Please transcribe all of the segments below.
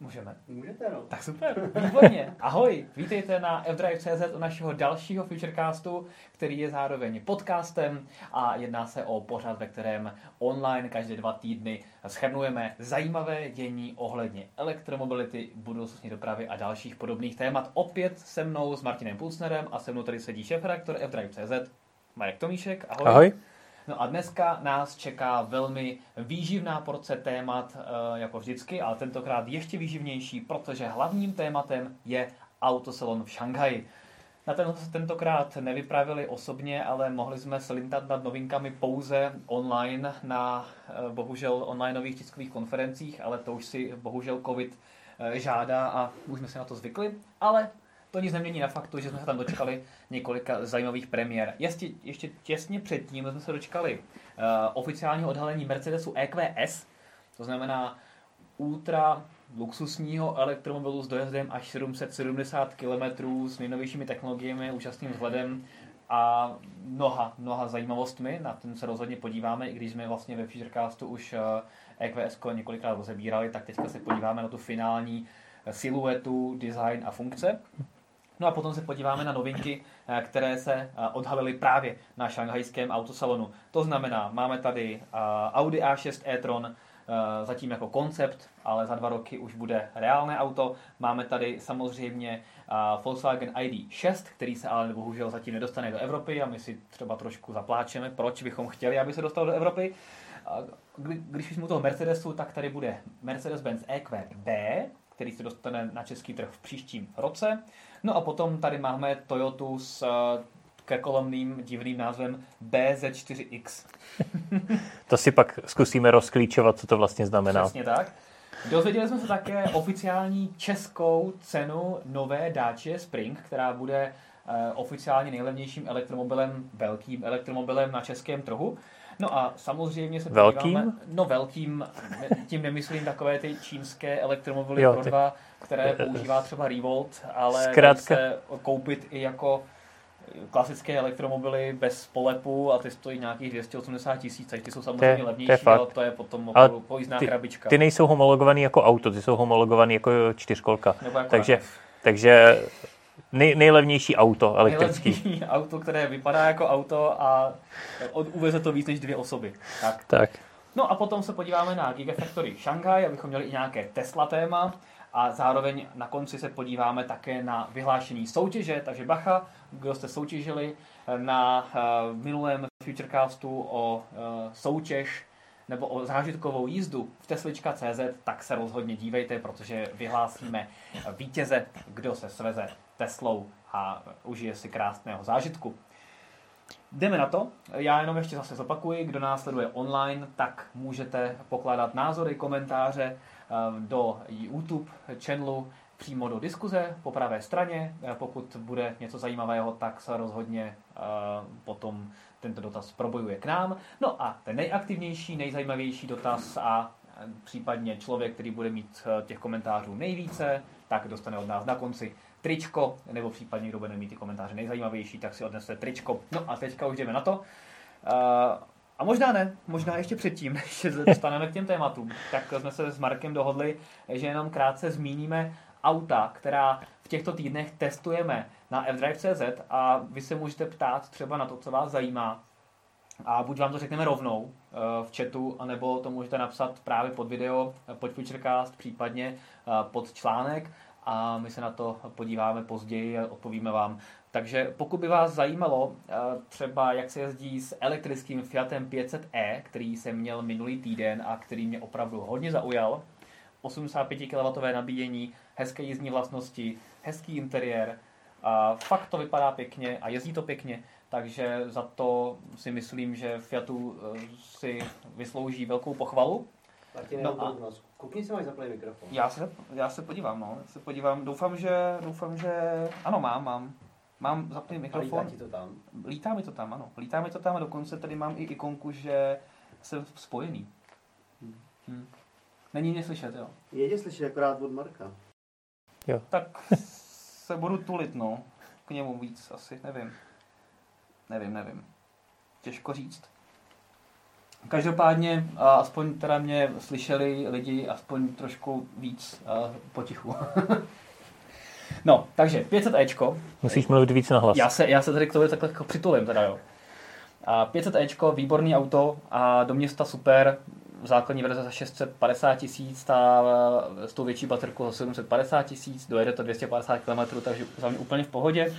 Můžeme? Můžete, no. Tak super, výborně. Ahoj, vítejte na fdrive.cz u našeho dalšího Futurecastu, který je zároveň podcastem a jedná se o pořad, ve kterém online každé 2 týdny shrnujeme zajímavé dění ohledně elektromobility, budoucnosti dopravy a dalších podobných témat. Opět se mnou s Martinem Pulsnerem a se mnou tady sedí šéfredaktor fdrive.cz Marek Tomíšek. Ahoj. Ahoj. No a dneska nás čeká velmi výživná porce témat, jako vždycky, ale tentokrát ještě výživnější, protože hlavním tématem je autosalon v Šanghaji. Na tentokrát nevypravili osobně, ale mohli jsme slintat nad novinkami pouze online na bohužel onlineových tiskových konferencích, ale to už si bohužel COVID žádá a už jsme si na to zvykli, ale to nic nemění na faktu, že jsme se tam dočkali několika zajímavých premiér. Ještě těsně předtím jsme se dočkali oficiálního odhalení Mercedesu EQS, to znamená ultra luxusního elektromobilu s dojezdem až 770 km s nejnovějšími technologiemi, úžasným vzhledem a mnoha zajímavostmi. Na ten se rozhodně podíváme, i když jsme vlastně ve Futurecastu už EQS-ko několikrát rozebírali, tak teďka se podíváme na tu finální siluetu, design a funkce. No a potom se podíváme na novinky, které se odhalily právě na šanghajském autosalonu. To znamená, máme tady Audi A6 e-tron, zatím jako koncept, ale za 2 roky už bude reálné auto. Máme tady samozřejmě Volkswagen ID.6, který se ale bohužel zatím nedostane do Evropy a my si třeba trošku zapláčeme, proč bychom chtěli, aby se dostal do Evropy. Když jsme u toho Mercedesu, tak tady bude Mercedes-Benz EQB, který se dostane na český trh v příštím roce. No a potom tady máme Toyotu s krkolomným divným názvem BZ4X. To si pak zkusíme rozklíčovat, co to vlastně znamená. Přesně tak. Dozvěděli jsme se také oficiální českou cenu nové Dacia Spring, která bude oficiálně nejlevnějším elektromobilem, velkým elektromobilem na českém trhu. No a samozřejmě se podíváme... Velkým? Tím nemyslím takové ty čínské elektromobily Pro 2, které používá třeba Revolt, ale zkrátka se koupit i jako klasické elektromobily bez polepu a ty stojí nějakých 280 000, takže ty jsou samozřejmě levnější, ale to je potom pojízdná krabička. Ty nejsou homologovaný jako auto, ty jsou homologovaný jako čtyřkolka. Jako takže nejlevnější auto elektrický. Nejlevnější auto, které vypadá jako auto a uveze to víc než 2 osoby. Tak. No a potom se podíváme na Gigafactory Shanghai, abychom měli i nějaké Tesla téma a zároveň na konci se podíváme také na vyhlášení soutěže, takže bacha, kdo jste soutěžili na minulém Futurecastu o soutěž nebo o zážitkovou jízdu v teslička.cz, tak se rozhodně dívejte, protože vyhlásíme vítěze, kdo se sveze Teslou a užije si krásného zážitku. Jdeme na to. Já jenom ještě zase zopakuji, kdo nás sleduje online, tak můžete pokládat názory, komentáře do YouTube channelu přímo do diskuze po pravé straně. Pokud bude něco zajímavého, tak se rozhodně potom tento dotaz probojuje k nám. No a ten nejaktivnější, nejzajímavější dotaz a případně člověk, který bude mít těch komentářů nejvíce, tak dostane od nás na konci tričko, nebo případně kdo bude mít ty komentáře nejzajímavější, tak si odneste tričko. No a teďka už jdeme na to. A možná ještě předtím, než se dostaneme k těm tématům, tak jsme se s Markem dohodli, že jenom krátce zmíníme auta, která v těchto týdnech testujeme na fdrive.cz a vy se můžete ptát třeba na to, co vás zajímá. A buď vám to řekneme rovnou v chatu, anebo to můžete napsat právě pod video, pod Futurecast, případně pod článek. A my se na to podíváme později a odpovíme vám. Takže pokud by vás zajímalo třeba, jak se jezdí s elektrickým Fiatem 500e, který jsem měl minulý týden a který mě opravdu hodně zaujal, 85 kW nabíjení, hezké jízdní vlastnosti, hezký interiér, fakt to vypadá pěkně a jezdí to pěkně, takže za to si myslím, že Fiatu si vyslouží velkou pochvalu. No a koukni se, máš zaplý mikrofon. Já se podívám, doufám, že ano, mám zaplý mikrofon. A lítá ti to tam? Lítá mi to tam, ano. Lítá mi to tam a dokonce tady mám i ikonku, že jsem spojený. Není mě slyšet, jo? Je tě slyšet akorát od Marka. Jo. Tak se budu tulit, no. K němu víc asi, nevím. Těžko říct. Každopádně, aspoň teda mě slyšeli lidi aspoň trošku víc potichu. No, takže 500Ečko. Musíš mluvit víc nahlas. Já se tady k tomu takhle přitulím teda, jo. 500Ečko, výborný auto a do města super. Základní verze za 650 000, s tou větší baterkou za 750 000, dojede to 250 km, takže za mě úplně v pohodě.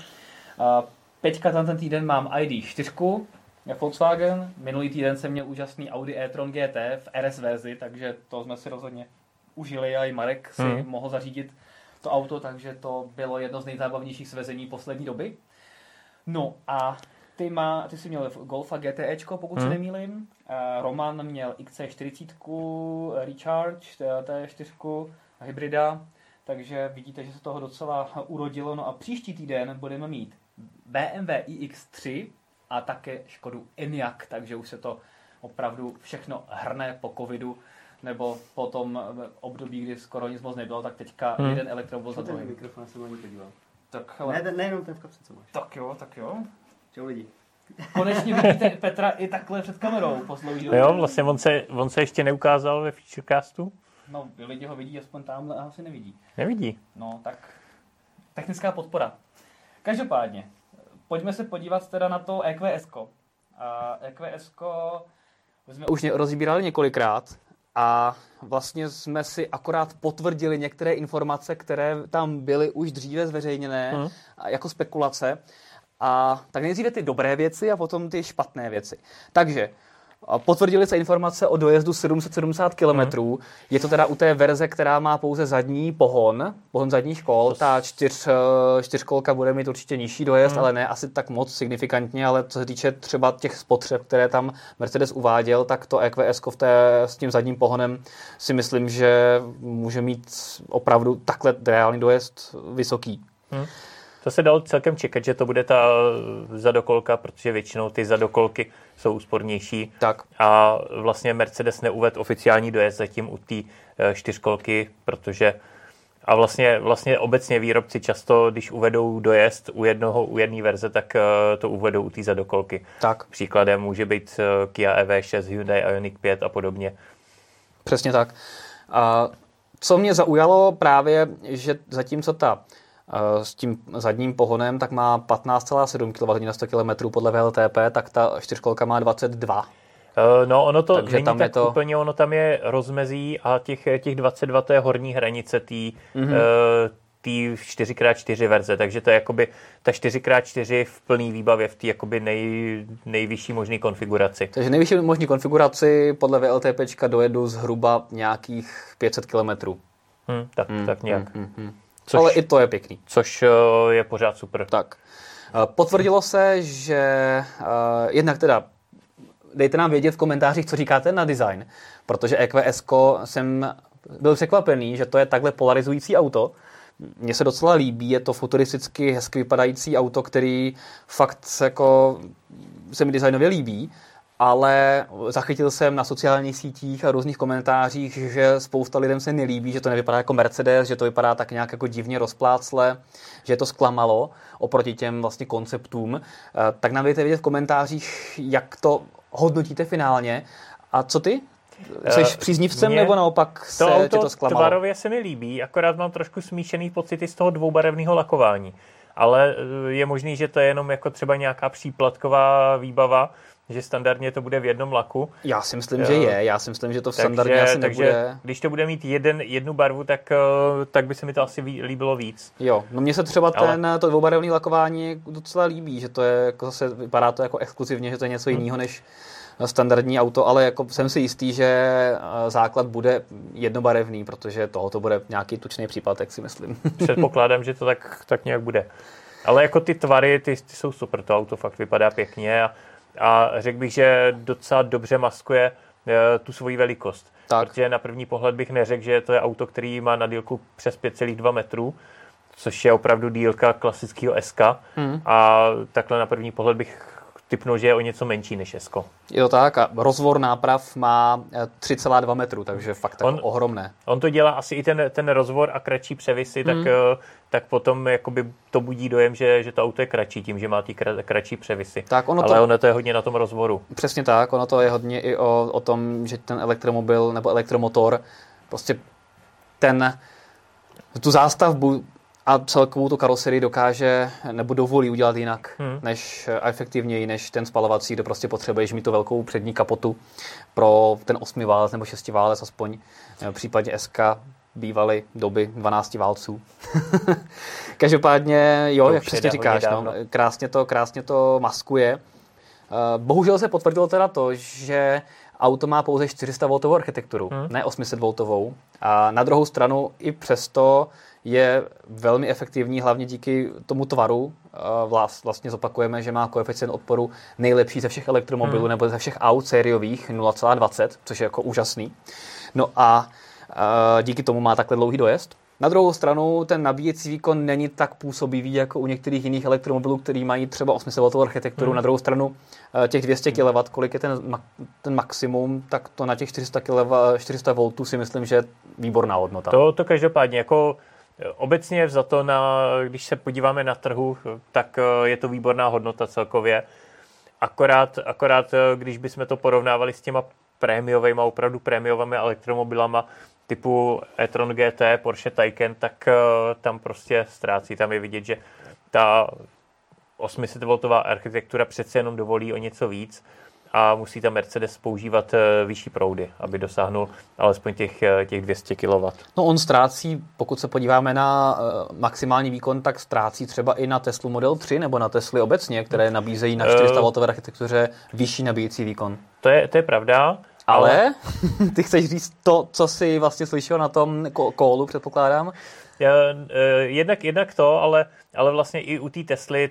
Peťka ten týden mám ID4 jak Volkswagen, minulý týden jsem měl úžasný Audi e-tron GT v RS verzi, takže to jsme si rozhodně užili a i Marek si mohl zařídit to auto, takže to bylo jedno z nejzábavnějších svezení poslední doby. No a ty jsi měl Golfa GTEčko, pokud se nemýlim. Roman měl XC40, Recharge, T4, hybrida, takže vidíte, že se toho docela urodilo. No a příští týden budeme mít BMW iX3 a také Škodu Enyaq, takže už se to opravdu všechno hrne po covidu, nebo po tom období, kdy skoro nic moc nebylo, tak teďka jeden elektrovoz za druhým. Mikrofon jsem ani podíval. Tak, nejenom ten v kapse, co máš. Tak jo. Čau lidi. Konečně vidíte Petra i takhle před kamerou poslouží. Jo, vlastně on se ještě neukázal ve featurecastu. No, lidi ho vidí aspoň tamhle a ho se nevidí. Nevidí. No, tak technická podpora. Každopádně, pojďme se podívat teda na to EQS-ko. EQS-ko jsme už rozbírali několikrát a vlastně jsme si akorát potvrdili některé informace, které tam byly už dříve zveřejněné jako spekulace. A tak nejdříve ty dobré věci a potom ty špatné věci. Takže potvrdily se informace o dojezdu 770 km. Je to teda u té verze, která má pouze zadní pohon zadních kol. Ta čtyřkolka bude mít určitě nižší dojezd, ale ne asi tak moc signifikantně, ale co se týče třeba těch spotřeb, které tam Mercedes uváděl, tak to EQS-ko s tím zadním pohonem si myslím, že může mít opravdu takhle reálný dojezd vysoký. To se dalo celkem čekat, že to bude ta zadokolka, protože většinou ty zadokolky jsou úspornější. Tak. A vlastně Mercedes neuvedl oficiální dojezd zatím u té čtyřkolky, protože a vlastně obecně výrobci často, když uvedou dojezd u jedné verze, tak to uvedou u té zadokolky. Tak. Příkladem může být Kia EV6, Hyundai Ioniq 5 a podobně. Přesně tak. A co mě zaujalo právě, že zatímco ta s tím zadním pohonem, tak má 15,7 kWh na 100 km podle VLTP, tak ta čtyřkolka má 22. No, ono to není tak to úplně, ono tam je rozmezí a těch 22 to je horní hranice té 4x4 verze, takže to je jakoby ta 4x4 v plný výbavě v té jakoby nejvyšší možný konfiguraci. Takže nejvyšší možný konfiguraci podle VLTPčka dojedu zhruba nějakých 500 km. Tak nějak. Což, ale i to je pěkný. Což je pořád super. Tak. Potvrdilo se, že jednak teda dejte nám vědět v komentářích, co říkáte na design, protože EQS-ko jsem byl překvapený, že to je takhle polarizující auto. Mně se docela líbí, je to futuristicky hezky vypadající auto, který fakt jako se mi designově líbí. Ale zachytil jsem na sociálních sítích a různých komentářích, že spousta lidem se nelíbí, že to nevypadá jako Mercedes, že to vypadá tak nějak jako divně rozplácle, že to zklamalo oproti těm vlastně konceptům. Tak nám dejte vědět v komentářích, jak to hodnotíte finálně. A co ty? Jseš příznivcem nebo naopak se tě to zklamalo? To auto tvarově se mi líbí, akorát mám trošku smíšený pocity z toho dvoubarevného lakování. Ale je možný, že to je jenom jako třeba nějaká příplatková výbava, že standardně to bude v jednom laku. Já si myslím, že je. Já si myslím, že to standardně asi nebude. Takže když to bude mít jednu barvu, tak by se mi to asi líbilo víc. Jo, no mně se třeba to dvoubarevné lakování docela líbí, že to je jako zase vypadá to jako exkluzivně, že to je něco jiného než standardní auto, ale jako jsem si jistý, že základ bude jednobarevný, protože to bude nějaký tučný případek, si myslím. Předpokládám, že to tak nějak bude. Ale jako ty tvary, ty jsou super, to auto fakt vypadá pěkně a řekl bych, že docela dobře maskuje tu svoji velikost. Tak. Protože na první pohled bych neřekl, že to je auto, který má na délku přes 5,2 metrů, což je opravdu délka klasického SK a takhle na první pohled bych tipnu, že je o něco menší než Jesko. Je to tak a rozvor náprav má 3,2 metru, takže fakt tak ohromné. On to dělá asi i ten rozvor a kratší převisy, tak potom jakoby to budí dojem, že to auto je kratší tím, že má ty kratší převisy. Ale ono to je hodně na tom rozvoru. Přesně tak, ono to je hodně i o tom, že ten elektromobil nebo elektromotor prostě tu zástavbu a celkovou tu karoserii dokáže nebo dovolí udělat jinak než a efektivněji než ten spalovací, kde prostě potřebuješ mít tu velkou přední kapotu pro ten 8válec nebo 6válec aspoň, případně SK bývaly doby 12 válců. Každopádně, jo, jak přesně říkáš, krásně to maskuje. Bohužel se potvrdilo teda to, že auto má pouze 400V architekturu, ne 800V. A na druhou stranu i přesto je velmi efektivní, hlavně díky tomu tvaru. Vlastně zopakujeme, že má koeficient odporu nejlepší ze všech elektromobilů nebo ze všech aut sériových 0,20, což je jako úžasný. No a díky tomu má takhle dlouhý dojezd. Na druhou stranu ten nabíjecí výkon není tak působivý jako u některých jiných elektromobilů, který mají třeba 800W architekturu. Na druhou stranu těch 200 kW, kolik je ten maximum, tak to na těch 400V si myslím, že je výborná hodnota. To každopádně jako obecně vzato, když se podíváme na trhu, tak je to výborná hodnota celkově. Akorát když bychom to porovnávali s těma prémiovejma, opravdu prémiovými elektromobilama typu e-tron GT, Porsche Taycan, tak tam prostě ztrácí. Tam je vidět, že ta 800V architektura přece jenom dovolí o něco víc a musí ta Mercedes používat vyšší proudy, aby dosáhnul alespoň těch 200 kW. No on ztrácí, pokud se podíváme na maximální výkon, tak ztrácí třeba i na Teslu Model 3 nebo na Tesly obecně, které nabízejí na 400V architektuře vyšší nabíjecí výkon. To je pravda. Ale ty chceš říct to, co jsi vlastně slyšel na tom callu, předpokládám? Jednak to, ale vlastně i u té Tesly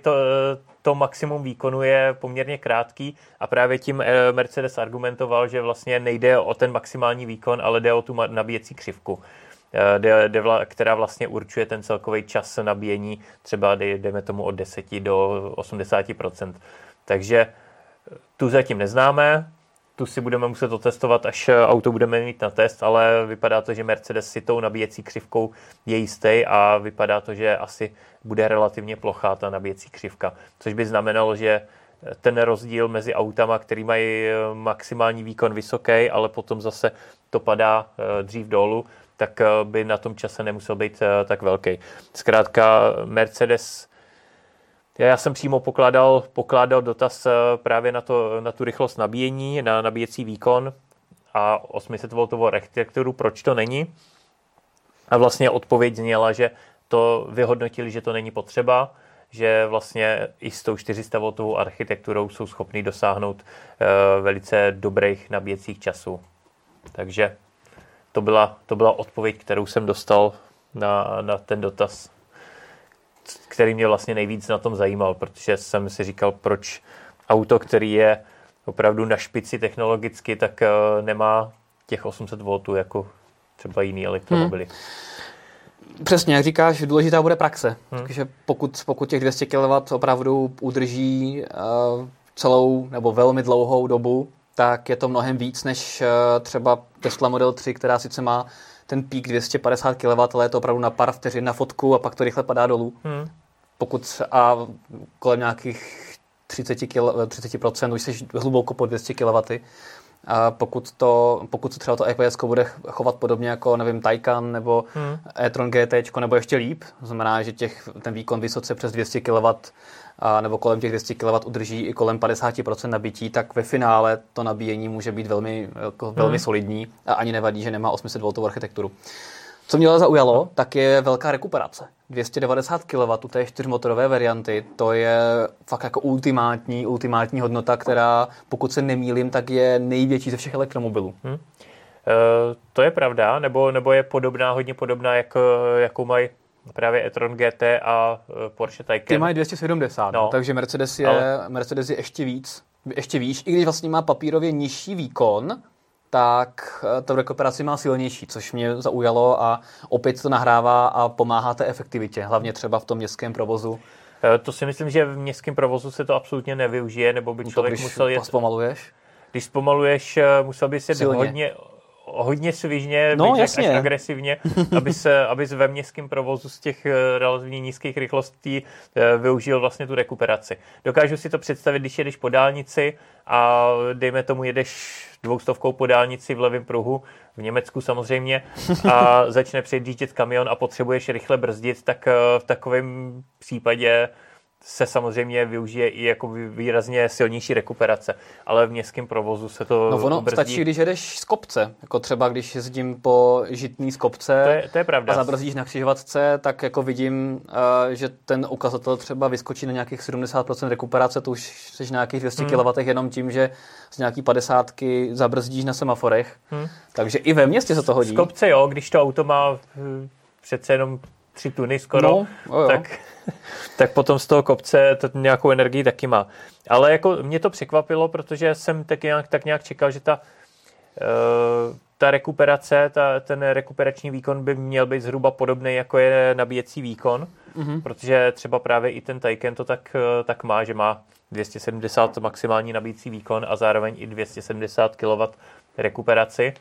to maximum výkonu je poměrně krátký a právě tím Mercedes argumentoval, že vlastně nejde o ten maximální výkon, ale jde o tu nabíjecí křivku, která vlastně určuje ten celkový čas nabíjení, třeba jdeme tomu od 10 do 80%. Takže tu zatím neznáme. Tu si budeme muset otestovat, až auto budeme mít na test, ale vypadá to, že Mercedes si tou nabíjecí křivkou je jistý a vypadá to, že asi bude relativně plochá ta nabíjecí křivka, což by znamenalo, že ten rozdíl mezi autama, který mají maximální výkon vysoký, ale potom zase to padá dřív dolů, tak by na tom čase nemusel být tak velký. Zkrátka Mercedes... Já jsem přímo pokládal dotaz právě na tu rychlost nabíjení, na nabíjecí výkon a 800V architekturu, proč to není. A vlastně odpověď zněla, že to vyhodnotili, že to není potřeba, že vlastně i s tou 400V architekturou jsou schopni dosáhnout velice dobrých nabíjecích časů. Takže to byla odpověď, kterou jsem dostal na ten dotaz, který mě vlastně nejvíc na tom zajímal, protože jsem si říkal, proč auto, který je opravdu na špici technologicky, tak nemá těch 800V jako třeba jiný elektromobily. Přesně, jak říkáš, důležitá bude praxe. Takže pokud těch 200 kW opravdu udrží celou nebo velmi dlouhou dobu, tak je to mnohem víc než třeba Tesla Model 3, která sice má ten pík 250 kW, ale je to opravdu na pár vteřin na fotku a pak to rychle padá dolů. Pokud a kolem nějakých 30% už jsi hluboko pod 200 kW. A pokud třeba to EQS bude chovat podobně jako, nevím, Taycan nebo e-tron GT, nebo ještě líp, znamená, že ten výkon vysoce přes 200 kW a nebo kolem těch 200 kW udrží i kolem 50% nabití, tak ve finále to nabíjení může být velmi solidní a ani nevadí, že nemá 800V architekturu. Co mě ale zaujalo, tak je velká rekuperace. 290 kW té čtyřmotorové varianty, to je fakt jako ultimátní hodnota, která, pokud se nemýlím, tak je největší ze všech elektromobilů. To je pravda, nebo je hodně podobná, jakou mají právě e-tron GT a Porsche Taycan. Ty mají 270, takže Mercedes je ještě výš, i když vlastně má papírově nižší výkon, tak ta rekuperaci má silnější, což mě zaujalo a opět to nahrává a pomáhá té efektivitě, hlavně třeba v tom městském provozu. To si myslím, že v městském provozu se to absolutně nevyužije, nebo by člověk když musel jet... Zpomaluješ? Když zpomaluješ, musel bys jet hodně svižně, no, až agresivně, aby ve městském provozu z těch relativně nízkých rychlostí využil vlastně tu rekuperaci. Dokážu si to představit, když jedeš po dálnici a dejme tomu jedeš 200 po dálnici v levém pruhu, v Německu samozřejmě, a začne předjíždět kamion a potřebuješ rychle brzdit, tak v takovém případě se samozřejmě využije i jako výrazně silnější rekuperace, ale v městském provozu se to no ono brzdí. Stačí, když jedeš z kopce, jako třeba když jezdím po Žitný z kopce to je pravda. A zabrzdíš na křižovatce, tak jako vidím, že ten ukazatel třeba vyskočí na nějakých 70% rekuperace, to už jsi na nějakých 200 kW jenom tím, že z nějaký 50 zabrzdíš na semaforech, takže i ve městě se to hodí. Z kopce jo, když to auto má přece jenom 3 tuny skoro, no, tak potom z toho kopce to nějakou energii taky má. Ale jako mě to překvapilo, protože jsem tak nějak čekal, že ta rekuperace, ten rekuperační výkon by měl být zhruba podobný, jako je nabíjecí výkon, protože třeba právě i ten Taycan to tak má, že má 270 maximální nabíjecí výkon a zároveň i 270 kW rekuperaci.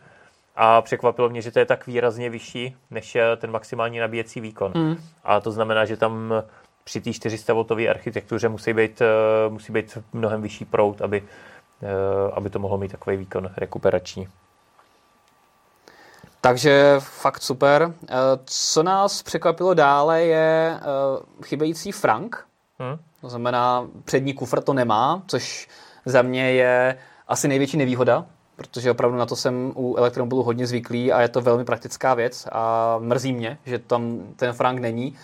A překvapilo mě, že to je tak výrazně vyšší, než ten maximální nabíjecí výkon. A to znamená, že tam při té 400V architektuře musí být mnohem vyšší proud, aby to mohlo mít takový výkon rekuperační. Takže fakt super. Co nás překvapilo dále je chybějící frank. To znamená, přední kufr to nemá, což za mě je asi největší nevýhoda, protože opravdu na to jsem u elektromobilů hodně zvyklý a je to velmi praktická věc a mrzí mě, že tam ten frank není.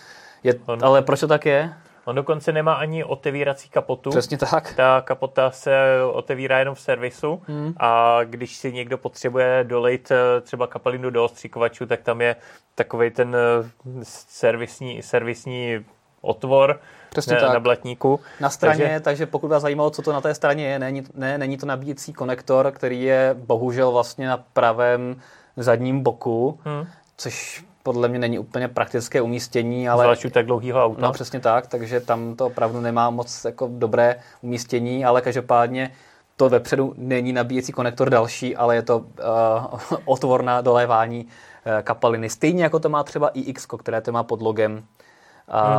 Ale proč to tak je? On dokonce nemá ani otevírací kapotu. Přesně tak. Ta kapota se otevírá jenom v servisu a když si někdo potřebuje dolejt třeba kapalinu do ostřikovačů, tak tam je takovej ten servisní otvor na blatníku. Na straně, takže pokud vás zajímalo, co to na té straně je, není to nabíjecí konektor, který je bohužel vlastně na pravém zadním boku, což podle mě není úplně praktické umístění, ale... Zvlášť u tak dlouhýho auta. No přesně tak, takže tam to opravdu nemá moc jako dobré umístění, ale každopádně to vepředu není nabíjecí konektor další, ale je to otvor na dolévání kapaliny. Stejně jako to má třeba iX, které to má pod logem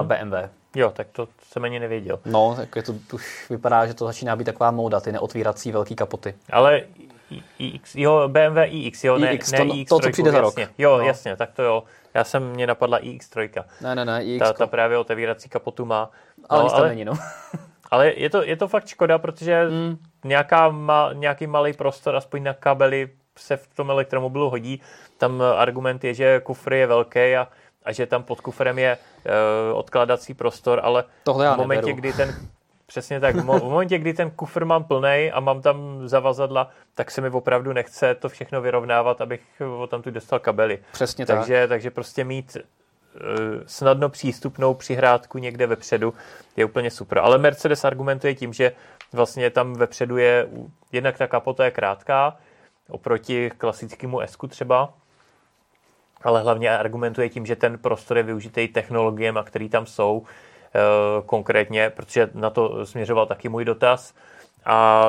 BMW. Jo, tak to jsem ani nevěděl. No, tak to už vypadá, že to začíná být taková móda, ty neotvírací velký kapoty. Ale BMW iX, jo, iX, to, co přijde za rok. Jo, no. Jasně, tak to jo. Mě napadla iX3. Ne, iX. Ta právě otevírací kapotu má. Ale nic tam není, no. Ale je to fakt škoda, protože nějaký malý prostor, aspoň na kabely, se v tom elektromobilu hodí. Tam argument je, že kufr je velký a že tam pod kufrem je odkládací prostor, ale v momentě, kdy ten kufr mám plnej a mám tam zavazadla, tak se mi opravdu nechce to všechno vyrovnávat, abych tam tu dostal kabely. Přesně tak. Takže prostě mít snadno přístupnou přihrádku někde vepředu je úplně super. Ale Mercedes argumentuje tím, že vlastně tam vepředu je, jednak ta kapota je krátká, oproti klasickému S-ku třeba, ale hlavně argumentuje tím, že ten prostor je využitý technologiemi, které tam jsou konkrétně, protože na to směřoval taky můj dotaz, a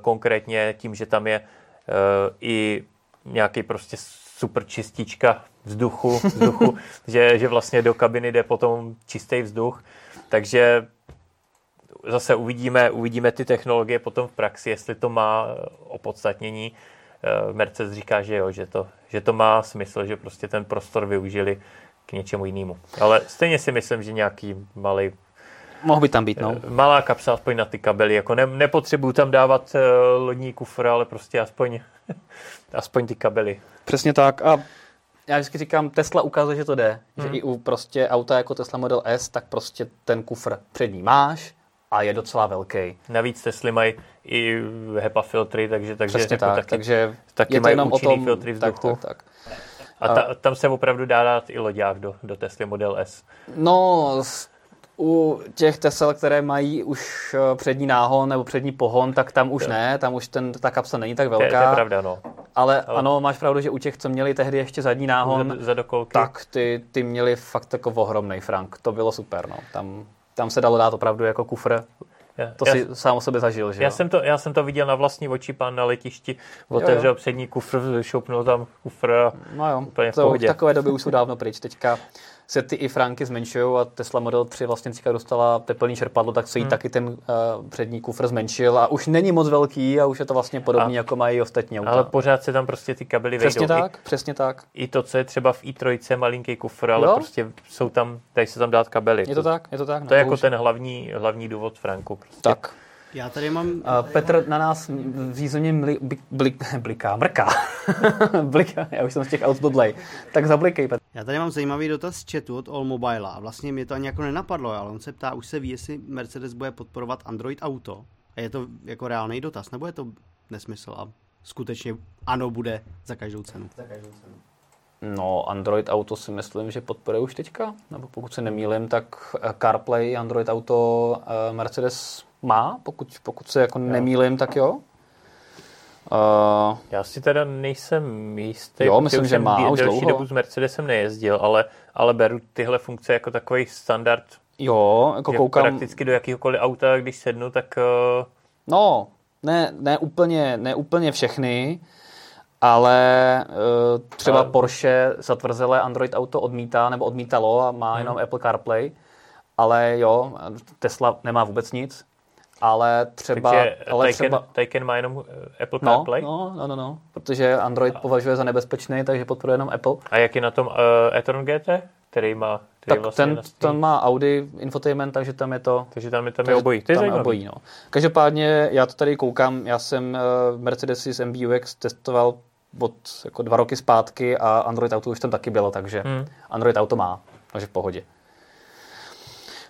konkrétně tím, že tam je i nějaký prostě super čistička vzduchu že vlastně do kabiny jde potom čistý vzduch, takže zase uvidíme ty technologie potom v praxi, jestli to má opodstatnění. Mercedes říká, že jo, že to má smysl, že prostě ten prostor využili k něčemu jinému. Ale stejně si myslím, že nějaký malý... Mohl by tam být, no. Malá kapsa aspoň na ty kabely. Jako nepotřebuju tam dávat lodní kufr, ale prostě aspoň ty kabely. Přesně tak. A já vždycky říkám, Tesla ukazuje, že to jde. Že i u prostě auta jako Tesla Model S, tak prostě ten kufr přední máš a je docela velký. Navíc Tesly mají i HEPA filtry, takže jako tak, taky mají účinný filtry vzduchu. Tak. A tam se opravdu dá dát i loďák do Tesly Model S. No, u těch Tesel, které mají už přední náhon nebo přední pohon, tak tam už ne, tam už ta kapsa není tak velká. To je pravda, no. Ale ano, máš pravdu, že u těch, co měli tehdy ještě zadní náhon, za dokolky, tak ty měli fakt takový ohromnej frank. To bylo super, no. Tam tam se dalo dát opravdu jako kufr. To si sám o sobě zažil, že já jsem to viděl na vlastní oči, pán na letišti otevřel přední kufr, šoupnul tam kufr a úplně to v pohodě. Takové doby už jsou dávno pryč. Teďka se ty i franky zmenšují a Tesla Model 3 vlastně dostala teplný čerpadlo, tak se jí taky ten přední kufr zmenšil a už není moc velký a už je to vlastně podobný, jako mají ostatní auta. Ale pořád se tam prostě ty kabely vejdou. Přesně tak. I to, co je třeba v i3, malinký kufr, ale prostě jsou tam, tady se tam dát kabely. Je to tak. No, to je jako ten hlavní důvod franku. Prostě. Tak. Já tady mám... Petr na nás výzumně bliká, já už jsem z těch aut blblej. Tak zablikej, Petr. Já tady mám zajímavý dotaz z chatu od Allmobile a vlastně mě to ani jako nenapadlo, ale on se ptá, už se ví, jestli Mercedes bude podporovat Android Auto a je to jako reálný dotaz, nebo je to nesmysl a skutečně ano, bude za každou cenu. No, Android Auto si myslím, že podporuje už teďka, nebo pokud se nemýlím, tak CarPlay, Android Auto, Mercedes má, pokud se jako nemýlím, tak jo. Já si teda nejsem jistý, myslím, že má už dlouho. Delší dobu s Mercedesem nejezdil, ale beru tyhle funkce jako takový standard. Jo, jako koukám. Prakticky do jakýhokoliv auta, když sednu, tak... No, ne úplně všechny, ale třeba Porsche zatvrzelé Android Auto odmítá, nebo odmítalo a má jenom Apple CarPlay, ale jo, Tesla nemá vůbec nic. Ale třeba... Takže Taycan má jenom Apple CarPlay? No, protože Android považuje za nebezpečný, takže podporuje jenom Apple. A jak je na tom e-tron GT, který má... Který tak vlastně ten má Audi infotainment, takže tam je to... Takže tam je obojí. To je zajímavý. No. Každopádně já to tady koukám, já jsem Mercedesy z MBUX testoval od jako 2 roky zpátky a Android Auto už tam taky bylo, takže Android Auto má, takže v pohodě.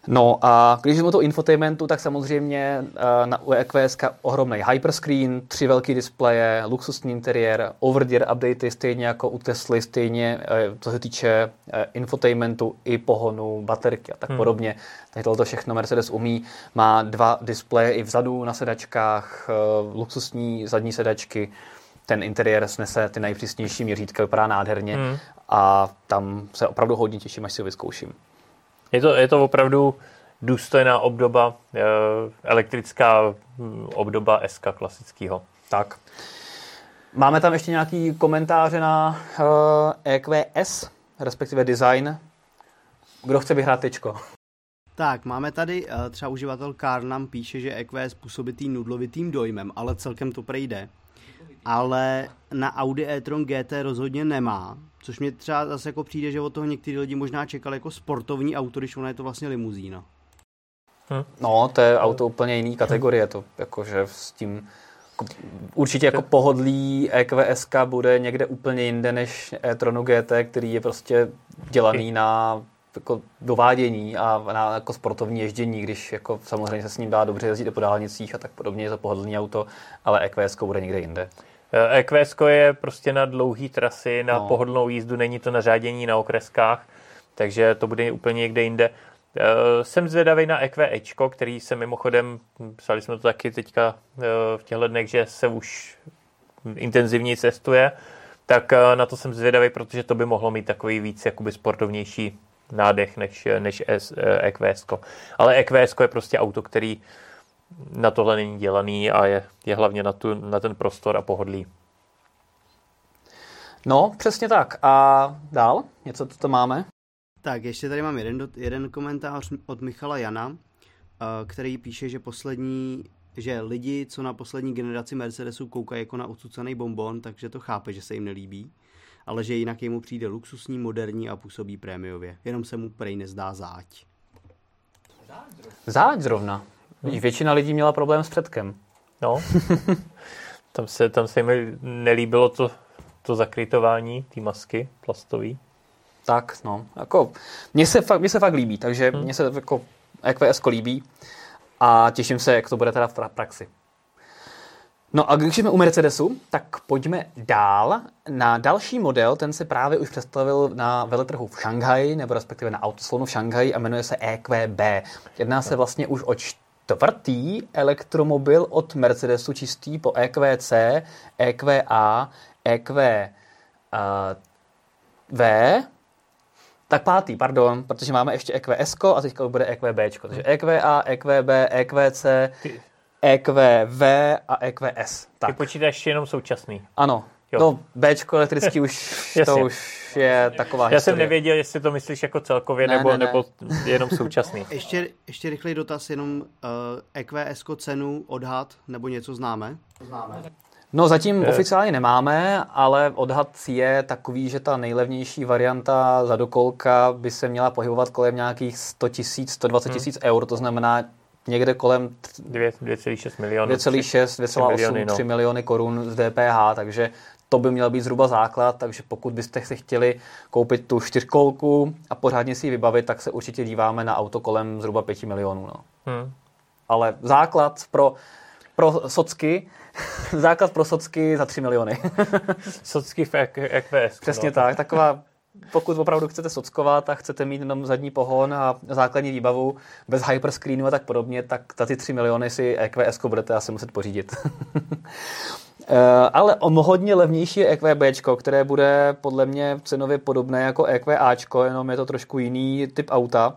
No a když jsme to infotainmentu, tak samozřejmě na EQS ohromný hyperscreen, 3 velký displeje, luxusní interiér, over-the-air updaty, stejně jako u Tesly, stejně co se týče infotainmentu i pohonu, baterky a tak podobně. Takže tohle všechno Mercedes umí. Má 2 displeje i vzadu na sedačkách, luxusní zadní sedačky. Ten interiér snese ty nejpřísnější měřítka, vypadá nádherně a tam se opravdu hodně těším, až si ho vyzkouším. Je to opravdu důstojná obdoba, elektrická obdoba S-ka klasického. Tak. Máme tam ještě nějaký komentáře na EQS, respektive design. Kdo chce vyhrát tečko? Tak, máme tady, třeba uživatel Karnam píše, že EQS působitý nudlovitým dojmem, ale celkem to prejde. Ale na Audi e-tron GT rozhodně nemá, což mě třeba zase jako přijde, že od toho některý lidi možná čekali jako sportovní auto, když ona je to vlastně limuzína. No, to je auto úplně jiný kategorie, to jakože s tím určitě jako pohodlí EQS-ka bude někde úplně jinde než e-tronu GT, který je prostě dělaný na jako dovádění a na jako sportovní ježdění, když jako samozřejmě se s ním dá dobře jezdit po dálnicích a tak podobně, je to pohodlné auto, ale EQS-ko bude někde jinde. EQS-ko je prostě na dlouhý trasy, na pohodlnou jízdu, není to na řádění na okreskách, takže to bude úplně někde jinde. Jsem zvědavý na EQEčko, který se mimochodem, psali jsme to taky teďka v těchto dnech, že se už intenzivně cestuje, tak na to jsem zvědavý, protože to by mohlo mít takový víc jakoby sportovnější nádech než EQS-ko. Ale EQS-ko je prostě auto, který na tohle není dělaný a je hlavně na ten prostor a pohodlí. No, přesně tak. A dál? Něco to máme? Tak, ještě tady mám jeden komentář od Michala Jana, který píše, že lidi, co na poslední generaci Mercedesu koukají jako na ocucaný bonbon, takže to chápe, že se jim nelíbí, ale že jinak jemu přijde luxusní, moderní a působí prémiově. Jenom se mu prej nezdá záď. Záď zrovna. Většina lidí měla problém s předkem. No. Tam se jim nelíbilo to zakrytování té masky plastový. Tak, no. Jako, mně se fakt líbí, takže mně se jako EQS-ko líbí a těším se, jak to bude teda v praxi. No a když jsme u Mercedesu, tak pojďme dál na další model, ten se právě už představil na veletrhu v Šanghaji, nebo respektive na autosalonu v Šanghaji a jmenuje se EQB. Jedná se vlastně už o 4. elektromobil od Mercedesu čistý po EQC, EQA, EQV Tak pátý, pardon, protože máme ještě EQS-ko a teďka už bude EQB-čko. Takže EQA, EQB, EQC, EQV a EQS. Tak. Ty počítáš jenom současný. Ano. Jo. No, Bčko elektrický už, to už je taková historie. Já jsem nevěděl, jestli to myslíš jako celkově ne. Nebo jenom současný. Ještě rychlej dotaz, jenom EQS-ko cenu, odhad, nebo něco známe? No zatím oficiálně nemáme, ale odhad je takový, že ta nejlevnější varianta zadokolka by se měla pohybovat kolem nějakých 100 000, 120 000 eur, to znamená někde kolem 2,8, 3 miliony korun z DPH, takže to by měl být zhruba základ, takže pokud byste si chtěli koupit tu čtyřkolku a pořádně si ji vybavit, tak se určitě díváme na auto kolem zhruba 5 milionů. No. Ale základ pro socky za 3 miliony. Socky v EQS. Přesně tak, taková... Pokud opravdu chcete sockovat a chcete mít jenom zadní pohon a základní výbavu bez hyperscreenu a tak podobně, tak za ty 3 miliony si EQS-ko budete asi muset pořídit. Ale o hodně levnější je EQB-čko, které bude podle mě cenově podobné jako EQAčko, jenom je to trošku jiný typ auta.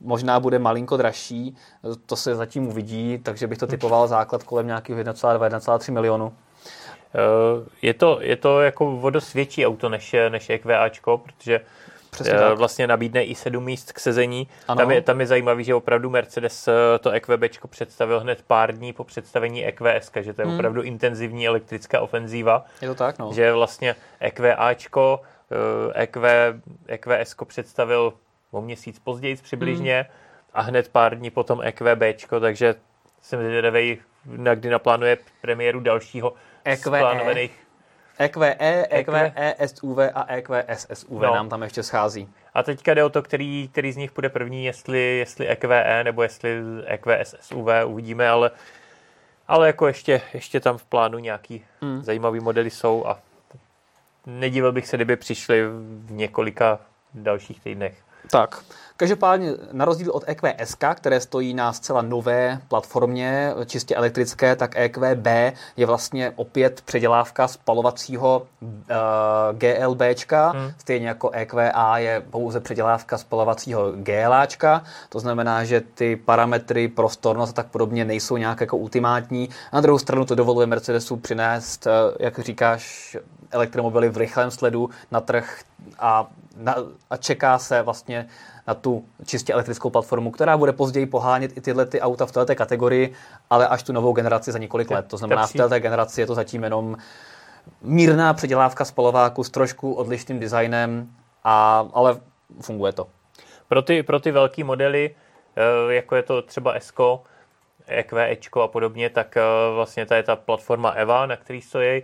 Možná bude malinko dražší, to se zatím uvidí, takže bych to typoval základ kolem nějakých 1,2-1,3 milionu. Je to jako o dost větší auto než EQAčko, protože vlastně nabídne i 7 míst k sezení. Tam je zajímavý, že opravdu Mercedes to EQBčko představil hned pár dní po představení EQS, že to je opravdu intenzivní elektrická ofenzíva. Je to tak, no. Že vlastně EQAčko EQS-ko představil o měsíc později přibližně a hned pár dní potom EQBčko, takže jsem zvědavý, na kdy naplánuje premiéru dalšího EQE, EQESUV a EQSSUV nám tam ještě schází. A teďka jde o to, který z nich bude první, jestli EQE nebo jestli EQSSUV, uvidíme, ale jako ještě tam v plánu nějaký zajímavý modely jsou a nedivil bych se, kdyby přišli v několika dalších týdnech. Tak, každopádně na rozdíl od EQS, které stojí na zcela nové platformě, čistě elektrické, tak EQB je vlastně opět předělávka spalovacího GLBčka, stejně jako EQA je pouze předělávka spalovacího GLAčka, to znamená, že ty parametry, prostornost a tak podobně nejsou nějak jako ultimátní. Na druhou stranu to dovoluje Mercedesu přinést, jak říkáš, elektromobily v rychlém sledu na trh a čeká se vlastně na tu čistě elektrickou platformu, která bude později pohánět i tyhle ty auta v této kategorii, ale až tu novou generaci za několik let. To znamená, v této generaci je to zatím jenom mírná předělávka spalováku s trošku odlišným designem, ale funguje to. Pro ty velké modely, jako je to třeba S-ko, EQEčko a podobně, tak vlastně ta je ta platforma EVA, na který stojí.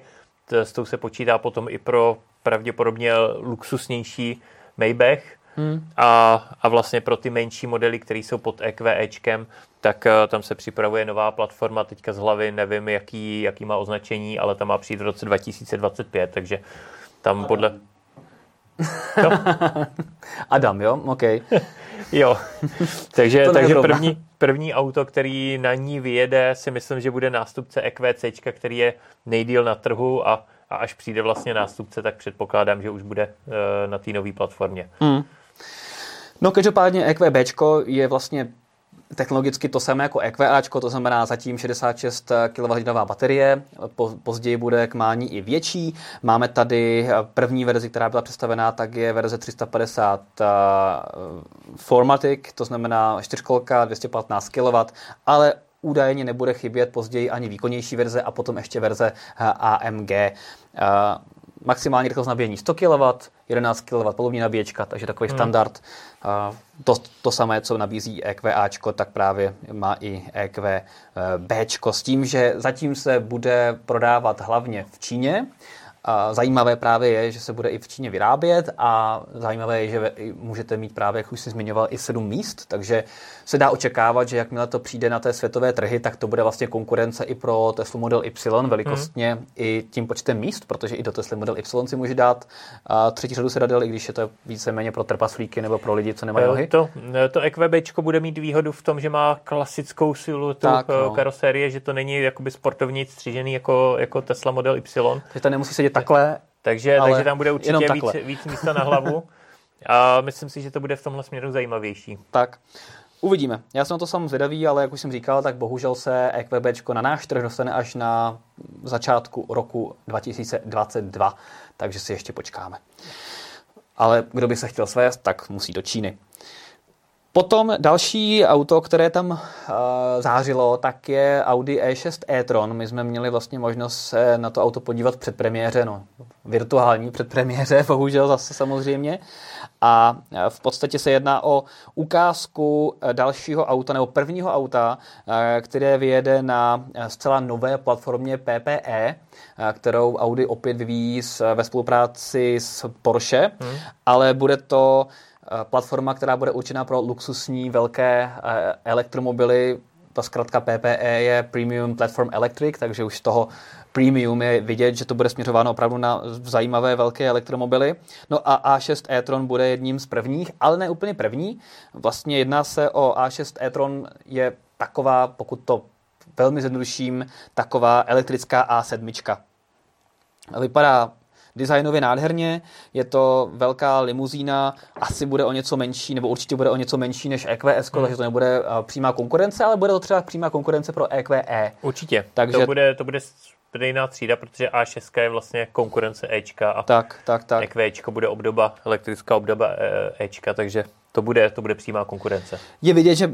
S tou se počítá potom i pro pravděpodobně luxusnější Maybach a vlastně pro ty menší modely, které jsou pod EQEčkem, tak tam se připravuje nová platforma, teďka z hlavy nevím, jaký má označení, ale tam má přijít v roce 2025, takže tam podle... Adam, jo? OK. Jo, takže první auto, který na ní vyjede, si myslím, že bude nástupce EQC, který je nejdýl na trhu a až přijde vlastně nástupce, tak předpokládám, že už bude na té nové platformě. No, každopádně EQBčko je vlastně technologicky to samé jako EQAčko, to znamená zatím 66 kWh baterie, později bude k mání i větší. Máme tady první verzi, která byla představená, tak je verze 350 4matic, to znamená 4-kolka, 215 kW, ale údajně nebude chybět později ani výkonnější verze a potom ještě verze AMG. Maximální rychlost nabíjení 100 kW, 11 kW palubní nabíječka, takže takový standard. To samé, co nabízí EQAčko, tak právě má i EQBčko. S tím, že zatím se bude prodávat hlavně v Číně. Zajímavé právě je, že se bude i v Číně vyrábět a zajímavé je, že můžete mít právě, jak už jsi zmiňoval, i 7 míst, takže se dá očekávat, že jakmile to přijde na té světové trhy, tak to bude vlastně konkurence i pro Tesla Model Y velikostně i tím počtem míst, protože i do Tesla Model Y si může dát třetí řadu sedadel, i když je to víceméně pro trpaslíky nebo pro lidi, co nemají nohy. To EQBčko bude mít výhodu v tom, že má klasickou siluetu karosérie, že to není jakoby sportovní střížený jako Tesla Model Y. Takže tam nemusí sedět takhle, takže tam bude určitě víc místa na hlavu. A myslím si, že to bude v tomhle směru zajímavější. Tak. Uvidíme. Já jsem na to sám zvědavý, ale jak už jsem říkal, tak bohužel se EQBčko na náš trh dostane až na začátku roku 2022, takže si ještě počkáme. Ale kdo by se chtěl svést, tak musí do Číny. Potom další auto, které tam zářilo, tak je Audi E6 e-tron. My jsme měli vlastně možnost se na to auto podívat před premiéře, no virtuální předpremiéře, bohužel zase samozřejmě. A v podstatě se jedná o ukázku dalšího auta nebo prvního auta, které vyjede na zcela nové platformě PPE, kterou Audi opět vyvíjí ve spolupráci s Porsche, ale bude to platforma, která bude určená pro luxusní velké elektromobily. Ta zkratka PPE je Premium Platform Electric, takže už z toho premium je vidět, že to bude směřováno opravdu na zajímavé velké elektromobily. No a A6 e-tron bude jedním z prvních, ale ne úplně první. Vlastně jedná se o A6 e-tron je taková, pokud to velmi zjednoduším, taková elektrická A7. Vypadá designově nádherně, je to velká limuzína, asi bude o něco menší, nebo určitě bude o něco menší než EQS, takže to nebude přímá konkurence, ale bude to třeba přímá konkurence pro EQE. Určitě, takže to bude stejná třída, protože A6 je vlastně konkurence Ečka a tak. EQEčko bude obdoba, elektrická obdoba Ečka, takže to bude přímá konkurence. Je vidět, že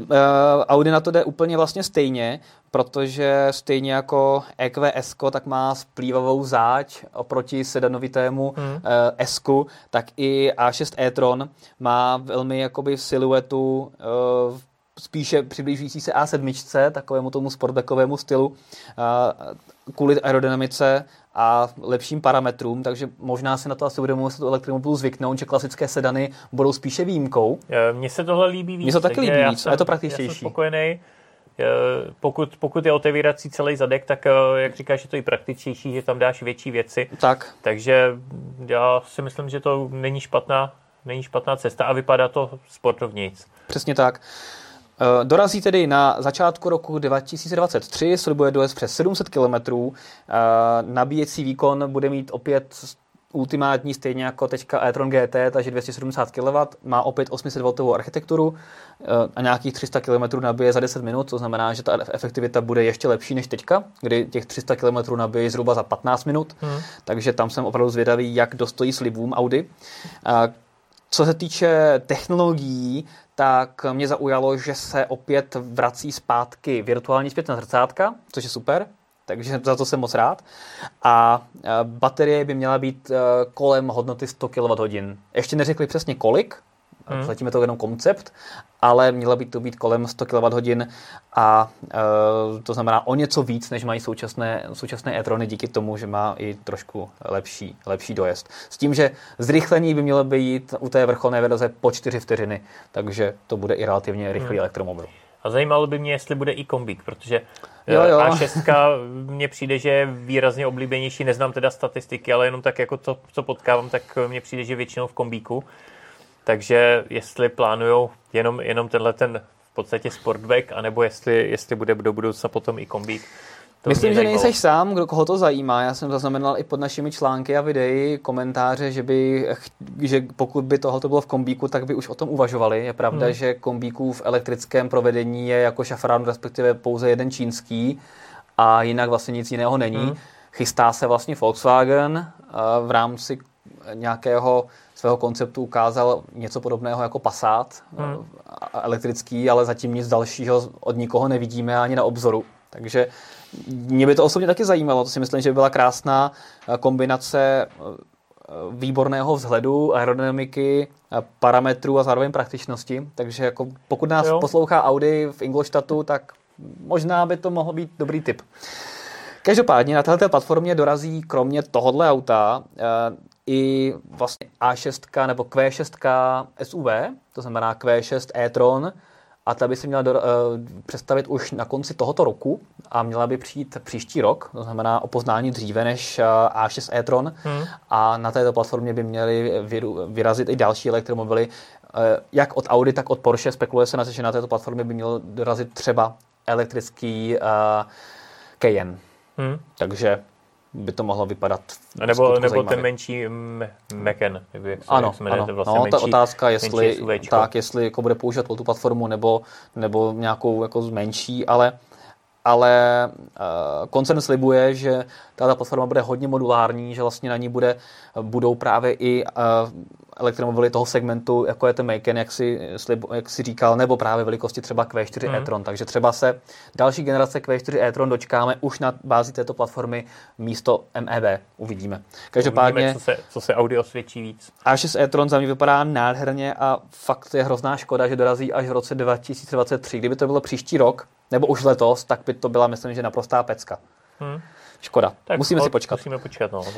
Audi na to jde úplně vlastně stejně, protože stejně jako EQS-ko, tak má splývavou záď oproti sedanovitému S-ku, tak i A6 e-tron má velmi jakoby siluetu spíše přiblížící se A7, takovému tomu sportbackovému stylu, kvůli aerodynamice a lepším parametrům, takže možná si na to asi budeme muset u elektromobilů zvyknout, že klasické sedany budou spíše výjimkou. Mně se tohle líbí víc. Mně se taky líbí víc, je to praktičtější. Já jsem spokojený. Pokud je otevírací celý zadek, tak jak říkáš, je to i praktičtější, že tam dáš větší věci. Tak. Takže já si myslím, že to není špatná cesta a vypadá to sportovnějc. Přesně tak. Dorazí tedy na začátku roku 2023, slibuje dojezd přes 700 kilometrů. Nabíjecí výkon bude mít opět ultimátní, stejně jako teďka e-tron GT, takže 270 kW, má opět 800V architekturu a nějakých 300 km nabije za 10 minut, to znamená, že ta efektivita bude ještě lepší než teďka, kdy těch 300 km nabije zhruba za 15 minut, takže tam jsem opravdu zvědavý, jak dostojí slibům Audi. Co se týče technologií, tak mě zaujalo, že se opět vrací zpátky virtuální zpětná zrcátka, což je super, takže za to jsem moc rád. A baterie by měla být kolem hodnoty 100 kWh. Ještě neřekli přesně kolik, zatím je to jenom koncept, ale měla by to být kolem 100 kWh a to znamená o něco víc, než mají současné e-trony díky tomu, že má i trošku lepší dojezd. S tím, že zrychlení by mělo být u té vrcholné verze po 4 vteřiny, takže to bude i relativně rychlý elektromobil. A zajímalo by mě, jestli bude i kombík, protože A6 mně přijde, že je výrazně oblíbenější, neznám teda statistiky, ale jenom tak jako to, co potkávám, tak mně přijde, že většinou v kombíku. Takže jestli plánujou jenom tenhle ten v podstatě sportback, anebo jestli bude do budoucna potom i kombík. Myslím, že nejseš sám, koho to zajímá. Já jsem zaznamenal i pod našimi články a videí komentáře, že pokud by tohoto bylo v kombíku, tak by už o tom uvažovali. Je pravda, že kombíků v elektrickém provedení je jako šafrán, respektive pouze jeden čínský a jinak vlastně nic jiného není. Chystá se vlastně Volkswagen v rámci nějakého svého konceptu ukázal něco podobného jako Passat elektrický, ale zatím nic dalšího od nikoho nevidíme ani na obzoru. Takže mě by to osobně taky zajímalo, to si myslím, že by byla krásná kombinace výborného vzhledu, aerodynamiky, parametrů a zároveň praktičnosti. Takže jako pokud nás poslouchá Audi v Ingolstadtu, tak možná by to mohl být dobrý tip. Každopádně na této platformě dorazí kromě tohodle auta i vlastně A6 nebo Q6 SUV, to znamená Q6 e-tron, a ta by se měla představit už na konci tohoto roku a měla by přijít příští rok, to znamená o poznání dříve než A6 e-tron a na této platformě by měly vyrazit i další elektromobily, jak od Audi, tak od Porsche. Spekuluje se na to, že na této platformě by měl dorazit třeba elektrický Cayenne. Takže by to mohlo vypadat. Nebo ten menší Macken. Ano. Vlastně ta otázka, jestli jako bude používat tu platformu nebo nějakou jako menší, ale koncern slibuje, že ta platforma bude hodně modulární, že vlastně na ní budou právě i elektromobily toho segmentu, jako je ten Macan, jak si říkal, nebo právě velikosti třeba Q4 e-tron. Takže třeba se další generace Q4 e-tron dočkáme už na bázi této platformy místo MEB. Uvidíme. Každopádně, co se Audi osvědčí víc. A6 e-tron za mě vypadá nádherně a fakt je hrozná škoda, že dorazí až v roce 2023. Kdyby to bylo příští rok, nebo už letos, tak by to byla, myslím, že naprostá pecka. Škoda. Tak musíme si počkat.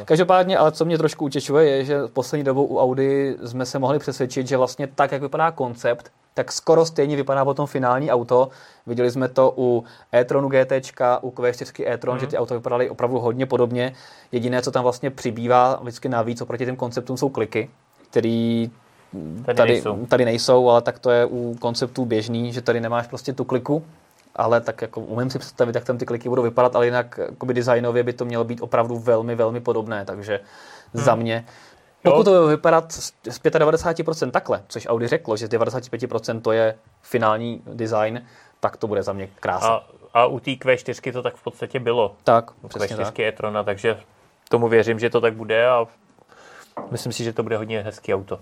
Každopádně, ale co mě trošku utěšuje, je, že poslední dobou u Audi jsme se mohli přesvědčit, že vlastně tak, jak vypadá koncept, tak skoro stejně vypadá potom finální auto. Viděli jsme to u e-tronu GTčka, u Q4 e-tron, že ty auta vypadaly opravdu hodně podobně. Jediné, co tam vlastně přibývá vždycky navíc oproti těm konceptům, jsou kliky, které tady nejsou, ale tak to je u konceptů běžný, že tady nemáš prostě tu kliku. Ale tak jako umím si představit, jak tam ty kliky budou vypadat, ale jinak designově by to mělo být opravdu velmi, velmi podobné, takže za mě. Pokud to bude vypadat z 95% takhle, což Audi řeklo, že z 95% to je finální design, tak to bude za mě krásné. A u té Q4 to tak v podstatě bylo. Tak, přesně Q4 tak. e-trona, takže tomu věřím, že to tak bude a myslím si, že to bude hodně hezký auto.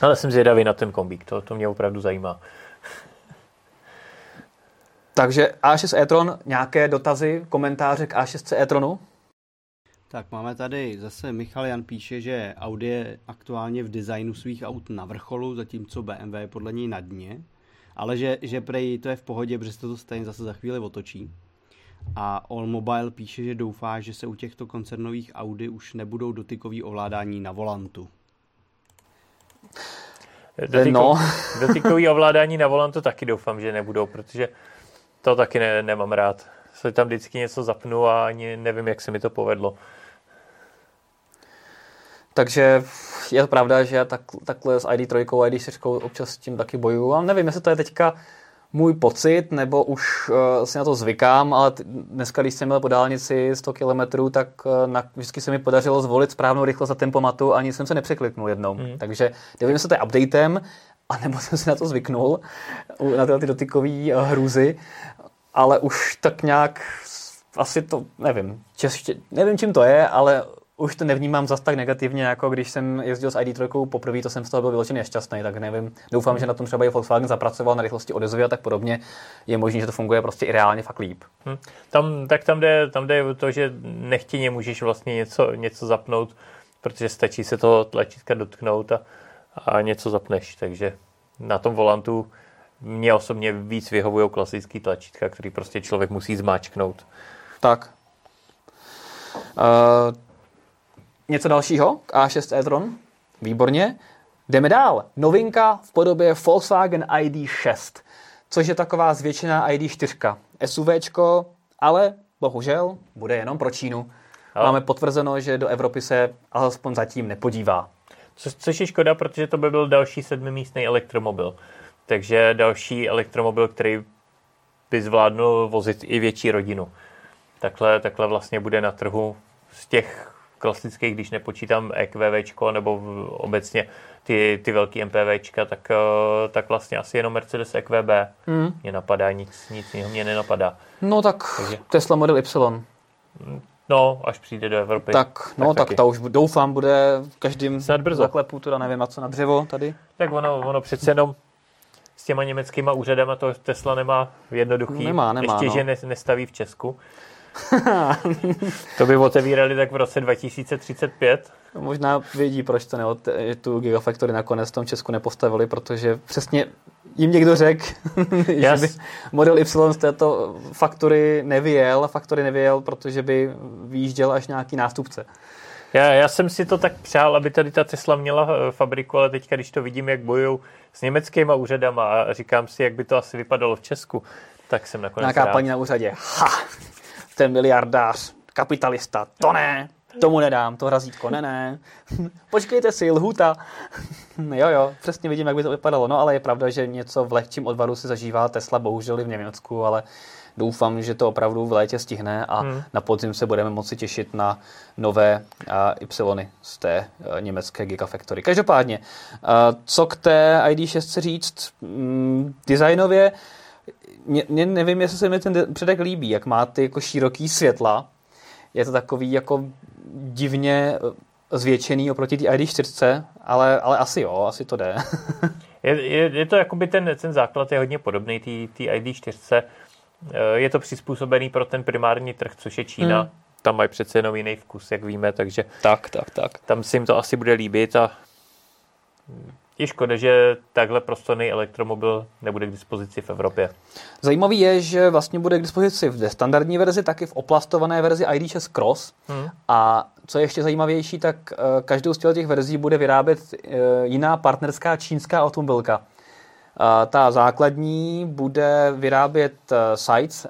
Ale jsem zvědavý na ten kombík, to mě opravdu zajímá. Takže A6 e-tron, nějaké dotazy, komentáře k A6 e-tronu? Tak máme tady zase Michal Jan píše, že Audi je aktuálně v designu svých aut na vrcholu, zatímco BMW je podle něj na dně, ale že prej to je v pohodě, protože to stejně zase za chvíli otočí. A Allmobile píše, že doufá, že se u těchto koncernových Audi už nebudou dotykový ovládání na volantu. Dotykový ovládání na volantu taky doufám, že nebudou, protože to taky nemám rád. Se tam vždycky něco zapnu a ani nevím, jak se mi to povedlo. Takže je pravda, že já takhle s ID3 a ID4 občas s tím taky bojuju. A nevím, jestli to je teďka můj pocit, nebo už si na to zvykám, ale dneska, když jsem měl po dálnici 100 km, tak vždycky se mi podařilo zvolit správnou rychlost za tempomatu a ani jsem se nepřekliknul jednou. Takže nevím, jestli to je updatem, anebo jsem si na to zvyknul, na ty dotykové hrůzy, ale už tak nějak asi to nevím. Nevím, čím to je, ale už to nevnímám zas tak negativně, jako když jsem jezdil s ID3 poprvé, to jsem z toho byl vyloženě nešťastný, tak nevím. Doufám, že na tom třeba i Volkswagen zapracoval na rychlosti odezvy a tak podobně. Je možné, že to funguje prostě i reálně fakt líp. Tam jde o to, že nechtěně můžeš vlastně něco zapnout, protože stačí se toho tlačítka dotknout a něco zapneš, takže na tom volantu mě osobně víc vyhovují klasický tlačítka, který prostě člověk musí zmáčknout. Tak. Něco dalšího k A6 e-tron? Výborně. Jdeme dál. Novinka v podobě Volkswagen ID6, což je taková zvětšená ID4. SUVčko, ale bohužel bude jenom pro Čínu. Máme potvrzeno, že do Evropy se alespoň zatím nepodívá. Což je škoda, protože to by byl další 7místný elektromobil. Takže další elektromobil, který by zvládnul vozit i větší rodinu. Takhle vlastně bude na trhu z těch klasických, když nepočítám EQVčko nebo obecně ty velký MPVčka, tak vlastně asi jenom Mercedes EQB mě napadá, nic jiného mě nenapadá. No takže Tesla Model Y. No, až přijde do Evropy. Tak ta už doufám bude každým zaklepu, teda nevím, a co na dřevo tady. Tak ono přece jenom s těma německýma úřadama to Tesla nemá jednoduchý. Nemá, ještě, že nestaví v Česku. To by otevírali tak v roce 2035. Možná vědí, proč to tu Gigafactory nakonec v tom Česku nepostavili, protože přesně jim někdo řekl, že by Model Y z této faktory nevyjel, protože by vyjížděl až nějaký nástupce. Já jsem si to tak přál, aby tady ta Tesla měla fabriku, ale teďka, když to vidím, jak bojují s německýma úřadama a říkám si, jak by to asi vypadalo v Česku, tak jsem nakonec rád. Nějaká paní na úřadě, ten miliardář, kapitalista, to ne. Tomu nedám, to razítko, ne. Počkejte si, lhůta. Jo, přesně vidím, jak by to vypadalo. No ale je pravda, že něco v lehčím odvaru si zažívá Tesla, bohužel i v Německu, ale doufám, že to opravdu v létě stihne a na podzim se budeme moci těšit na nové Y z té německé Gigafactory. Každopádně, co k té ID6 říct designově, nevím, jestli se mi ten předek líbí, jak má ty jako široký světla. Je to takový jako divně zvětšený oproti té ID4, ale asi to jde. je to jakoby ten základ je hodně podobný té ID4. Je to přizpůsobený pro ten primární trh, což je Čína. Tam mají přece jenom jiný vkus, jak víme, takže tak. Tam si jim to asi bude líbit a je škoda, že takhle prostorný elektromobil nebude k dispozici v Evropě. Zajímavý je, že vlastně bude k dispozici v standardní verzi, tak i v oplastované verzi ID6 Cross. A co je ještě zajímavější, tak každou z těch verzí bude vyrábět jiná partnerská čínská automobilka. Ta základní bude vyrábět SAIC,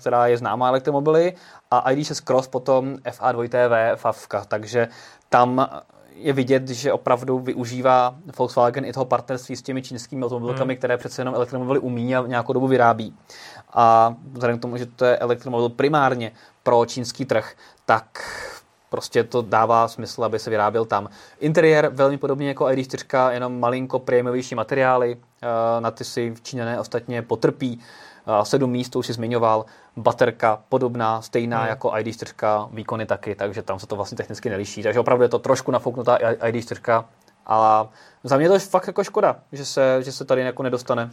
která je známá elektromobily, a ID6 Cross potom FA2TV, FAVka, takže tam je vidět, že opravdu využívá Volkswagen i toho partnerství s těmi čínskými automobilkami, které přece jenom elektromobily umí a nějakou dobu vyrábí. A vzhledem k tomu, že to je elektromobil primárně pro čínský trh, tak prostě to dává smysl, aby se vyráběl tam. Interiér velmi podobně jako ID4, jenom malinko prémiovější materiály, na ty si Číňané ostatně potrpí. 7 míst, to už si zmiňoval, baterka podobná, stejná jako ID4, výkony taky, takže tam se to vlastně technicky neliší. Takže opravdu je to trošku nafouknutá ID4, ale za mě to je fakt jako škoda, že se tady jako nedostane.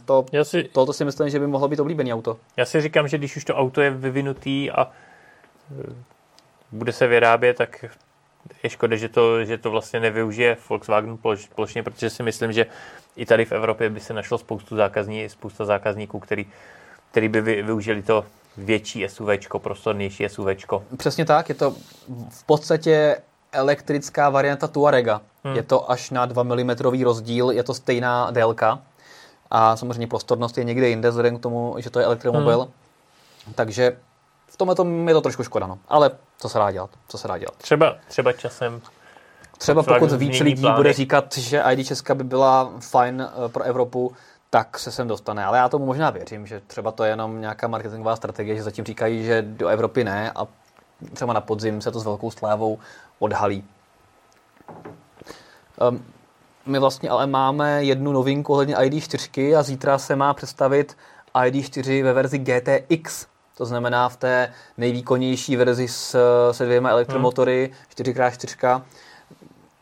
Tohle si myslím, že by mohlo být oblíbený auto. Já si říkám, že když už to auto je vyvinutý a bude se vyrábět, tak je škoda, že to vlastně nevyužije Volkswagen plošně, protože si myslím, že i tady v Evropě by se našlo spousta zákazníků, který by využili to větší SUVčko, prostornější SUVčko. Přesně tak, je to v podstatě elektrická varianta Tuarega. Je to až na 2 mm rozdíl, je to stejná délka a samozřejmě prostornost je někde jinde, vzhledem k tomu, že to je elektromobil. Takže v tomhle je to trošku škoda, no. Ale co se dá dělat? Třeba časem. Třeba pokud víc lidí bude říkat, že ID Česka by byla fajn pro Evropu, tak se sem dostane. Ale já tomu možná věřím, že třeba to je jenom nějaká marketingová strategie, že zatím říkají, že do Evropy ne a třeba na podzim se to s velkou slávou odhalí. My vlastně ale máme jednu novinku ohledně ID4 a zítra se má představit ID4 ve verzi GTX. To znamená v té nejvýkonnější verzi se 2 elektromotory, 4x4.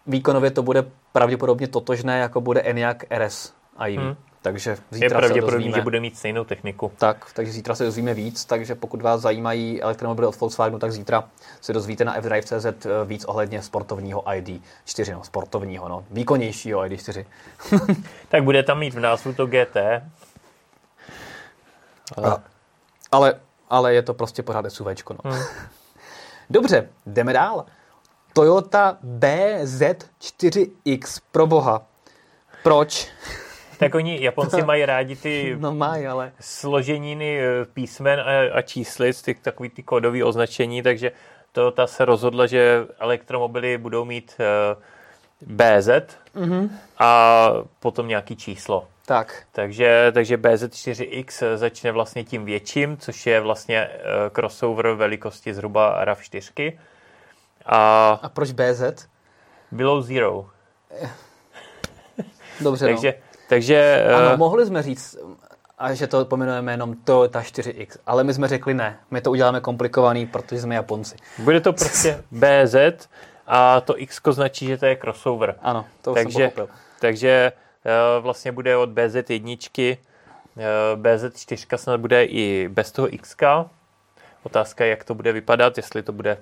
Výkonově to bude pravděpodobně totožné, jako bude Enyaq RS a jim. Takže zítra je pravděpodobný, že bude mít stejnou techniku. Takže zítra se dozvíme víc, takže pokud vás zajímají elektromobily od Volkswagenu, tak zítra se dozvíte na fdrive.cz víc ohledně sportovního ID4, výkonnějšího ID4. Tak bude tam mít v názvu to GT. Ale je to prostě pořád SUVčko, Dobře, jdeme dál. Toyota BZ4X, pro boha. Proč? Tak oni Japonci mají rádi ty složeniny písmen a číslic, takový ty kódové označení, takže Toyota se rozhodla, že elektromobily budou mít BZ a potom nějaký číslo. Takže BZ4X začne vlastně tím větším, což je vlastně crossover velikosti zhruba RAV4. A proč BZ? Below zero. Dobře, Takže ano, mohli jsme říct, že to pomenujeme jenom Toyota 4X, ale my jsme řekli ne. My to uděláme komplikovaný, protože jsme Japonci. Bude to prostě BZ a to X-ko značí, že to je crossover. Ano, to už jsem pochopil. Takže vlastně bude od BZ1, BZ4 snad bude i bez toho X. Otázka je, jak to bude vypadat, jestli to bude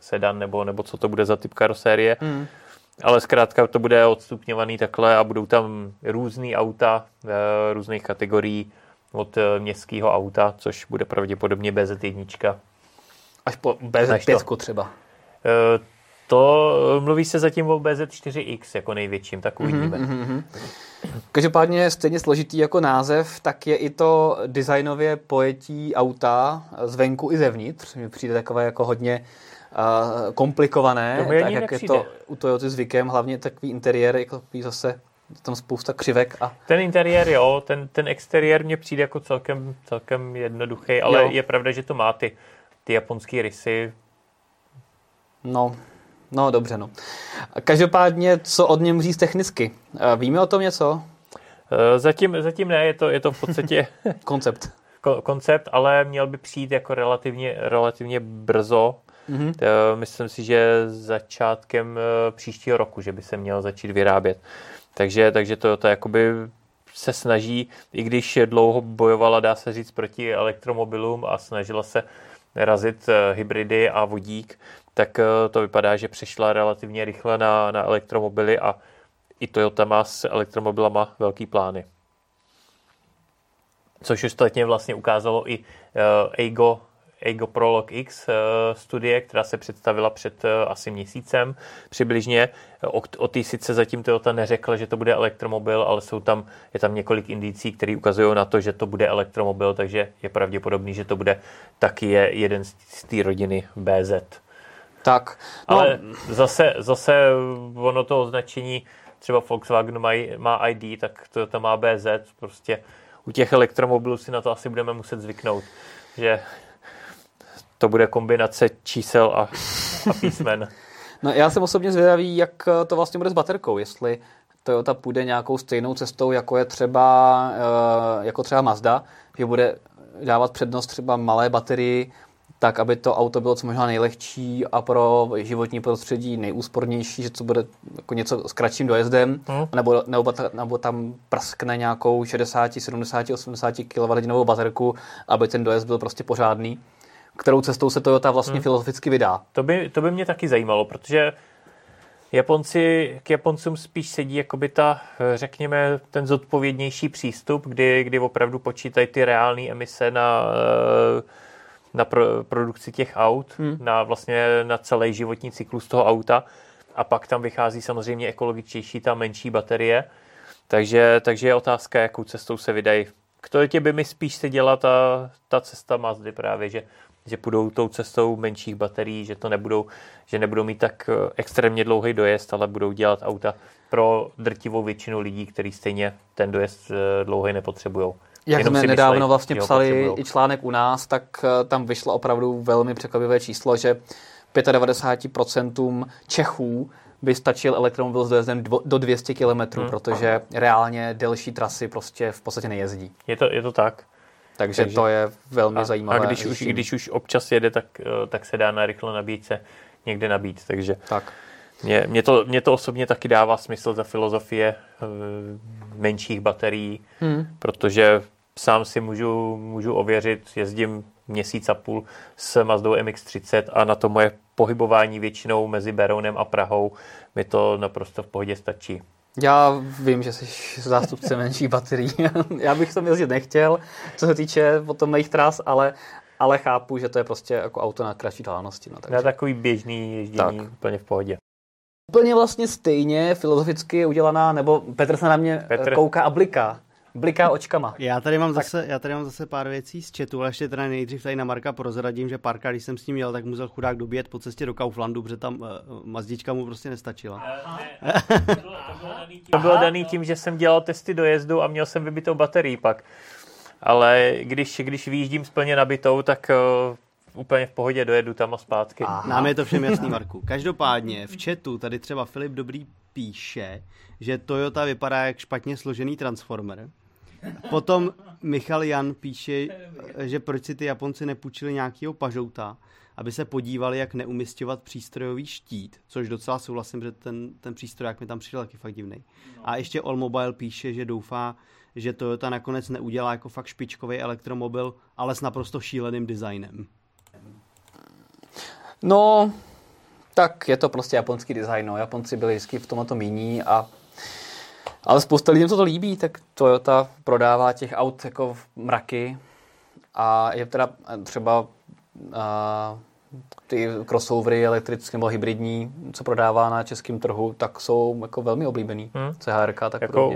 sedan nebo co to bude za typ karosérie. Ale zkrátka to bude odstupňovaný takhle a budou tam různý auta různých kategorií od městského auta, což bude pravděpodobně BZ1. Až po BZ5 třeba. To mluví se zatím o BZ4X jako největším, tak uvidíme. Každopádně stejně složitý jako název, tak je i to designově pojetí auta zvenku i zevnitř. Mně přijde takové jako hodně komplikované, tak jak nepřijde. Je to u Toyoty zvykem, hlavně takový interiér, jako zase tam spousta křivek. A... Ten interiér, jo, ten exteriér mně přijde jako celkem jednoduchý, ale jo. Je pravda, že to má ty japonský rysy. No, dobře, no. Každopádně, co od něm říct technicky? Víme o tom něco? Zatím ne, je to v podstatě... koncept, ale měl by přijít jako relativně brzo. Mm-hmm. Myslím si, že začátkem příštího roku, že by se měl začít vyrábět. Takže to jakoby se snaží, i když dlouho bojovala, dá se říct, proti elektromobilům a snažila se razit hybridy a vodík, tak to vypadá, že přešla relativně rychle na elektromobily a i Toyota má s elektromobilama velký plány. Což ostatně vlastně ukázalo i Aygo Prolog X studie, která se představila před asi měsícem přibližně. O té sice zatím Toyota neřekla, že to bude elektromobil, ale je tam několik indicí, které ukazují na to, že to bude elektromobil, takže je pravděpodobný, že to bude taky jeden z té rodiny BZ. Tak. No. Ale zase ono to označení, třeba Volkswagen má ID, tak Toyota má BZ, prostě u těch elektromobilů si na to asi budeme muset zvyknout, že to bude kombinace čísel a písmen. No, já jsem osobně zvědavý, jak to vlastně bude s baterkou, jestli Toyota půjde nějakou stejnou cestou, jako je třeba, Mazda, že bude dávat přednost třeba malé baterii, tak, aby to auto bylo co možná nejlehčí a pro životní prostředí nejúspornější, že to bude jako něco s kratším dojezdem, nebo tam praskne nějakou 60, 70, 80 kWh baterku, aby ten dojezd byl prostě pořádný. Kterou cestou se Toyota vlastně filozoficky vydá? To by mě taky zajímalo, protože Japoncům spíš sedí jakoby řekněme, ten zodpovědnější přístup, kdy opravdu počítají ty reální emise na produkci těch aut, na celý životní cyklus toho auta a pak tam vychází samozřejmě ekologičtější ta menší baterie. Takže je otázka, jakou cestou se vydají. K Toyotě by mi spíš seděla ta cesta Mazdy právě, že půjdou tou cestou menších baterií, že nebudou mít tak extrémně dlouhý dojezd, ale budou dělat auta pro drtivou většinu lidí, kteří stejně ten dojezd dlouhý nepotřebují. Jak jenom jsme nedávno myslej, vlastně psali i článek u nás, tak tam vyšlo opravdu velmi překvapivé číslo, že 95% Čechů by stačil elektromobil s dojezdem do 200 km, protože reálně delší trasy prostě v podstatě nejezdí. Je to tak. Takže to je velmi zajímavé. A když už občas jede, tak se dá na rychlé nabíjce někde nabít. Takže tak. Mě to osobně taky dává smysl, ta filozofie menších baterií, protože sám si můžu ověřit, jezdím měsíc a půl s Mazdou MX-30 a na to moje pohybování většinou mezi Berounem a Prahou mi to naprosto v pohodě stačí. Já vím, že jsi zástupce menších baterií. Já bych tam jezdit nechtěl, co se týče potom mých tras, ale chápu, že to je prostě jako auto na kratší dálnosti. No, takže. Na takový běžný ježdění tak. Úplně v pohodě. Úplně vlastně stejně filozoficky je udělaná, nebo Petr se na mě kouká a bliká očkama. Já tady mám zase pár věcí z chatu, ale ještě teda nejdřív tady na Marka prozradím, že Parka, když jsem s ním jel, tak musel chudák dobíjet po cestě do Kauflandu, protože tam mazdička mu prostě nestačila. To bylo daný tím, že jsem dělal testy dojezdu a měl jsem vybitou baterii pak. Ale když vyjíždím plně nabitou, tak úplně v pohodě dojedu tam a zpátky. Aha. Nám je to všem jasný, Marku. Každopádně v chatu tady třeba Filip Dobrý píše, že Toyota vypadá jak špatně složený transformer. Potom Michal Jan píše, že proč si ty Japonci nepůjčili nějakého pažouta, aby se podívali, jak neumisťovat přístrojový štít, což docela souhlasím, že ten přístroj, jak mi tam přišel, taky fakt divnej. A ještě Allmobile píše, že doufá, že Toyota nakonec neudělá jako fakt špičkový elektromobil, ale s naprosto šíleným designem. No, tak je to prostě japonský design. No. Japonci byli vždycky v tomto jiní, ale spousta lidem se to líbí, tak Toyota prodává těch aut jako mraky a je teda třeba ty crossovery elektrické nebo hybridní, co prodává na českém trhu, tak jsou jako velmi oblíbený. CHR-ka tak jako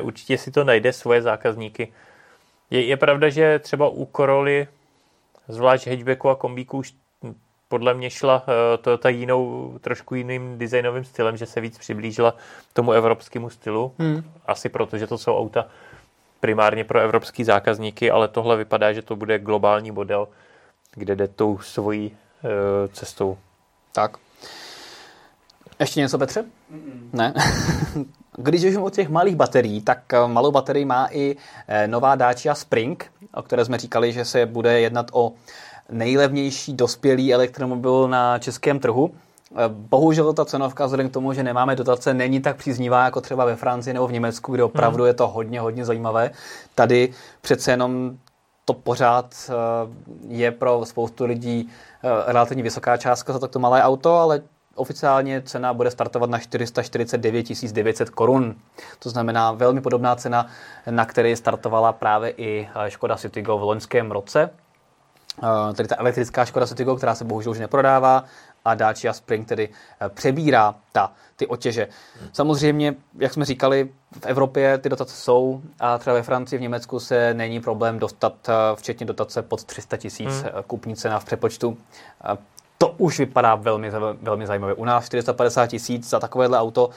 určitě si to najde svoje zákazníky. Je pravda, že třeba u Corolly, zvlášť hatchbacku a kombíku už podle mě šla Toyota jinou, trošku jiným designovým stylem, že se víc přiblížila tomu evropskému stylu. Asi proto, že to jsou auta primárně pro evropský zákazníky, ale tohle vypadá, že to bude globální model, kde jde tou svojí cestou. Tak. Ještě něco, Petře? Ne? Když už o těch malých baterií, tak malou baterii má i nová Dacia Spring, o které jsme říkali, že se bude jednat o nejlevnější dospělý elektromobil na českém trhu. Bohužel ta cenovka, vzhledem k tomu, že nemáme dotace, není tak příznivá jako třeba ve Francii nebo v Německu, kde opravdu je to hodně, hodně zajímavé. Tady přece jenom to pořád je pro spoustu lidí relativně vysoká částka za takto malé auto, ale oficiálně cena bude startovat na 449 900 korun. To znamená velmi podobná cena, na které startovala právě i Škoda Citigo v loňském roce. Tedy ta elektrická Škoda Citigo, která se bohužel už neprodává, a Dacia Spring tedy přebírá ty otěže. Samozřejmě, jak jsme říkali, v Evropě ty dotace jsou a třeba ve Francii, v Německu se není problém dostat včetně dotace pod 300 000 kupní cena v přepočtu. To už vypadá velmi, velmi zajímavě. U nás 450 000 za takovéhle auto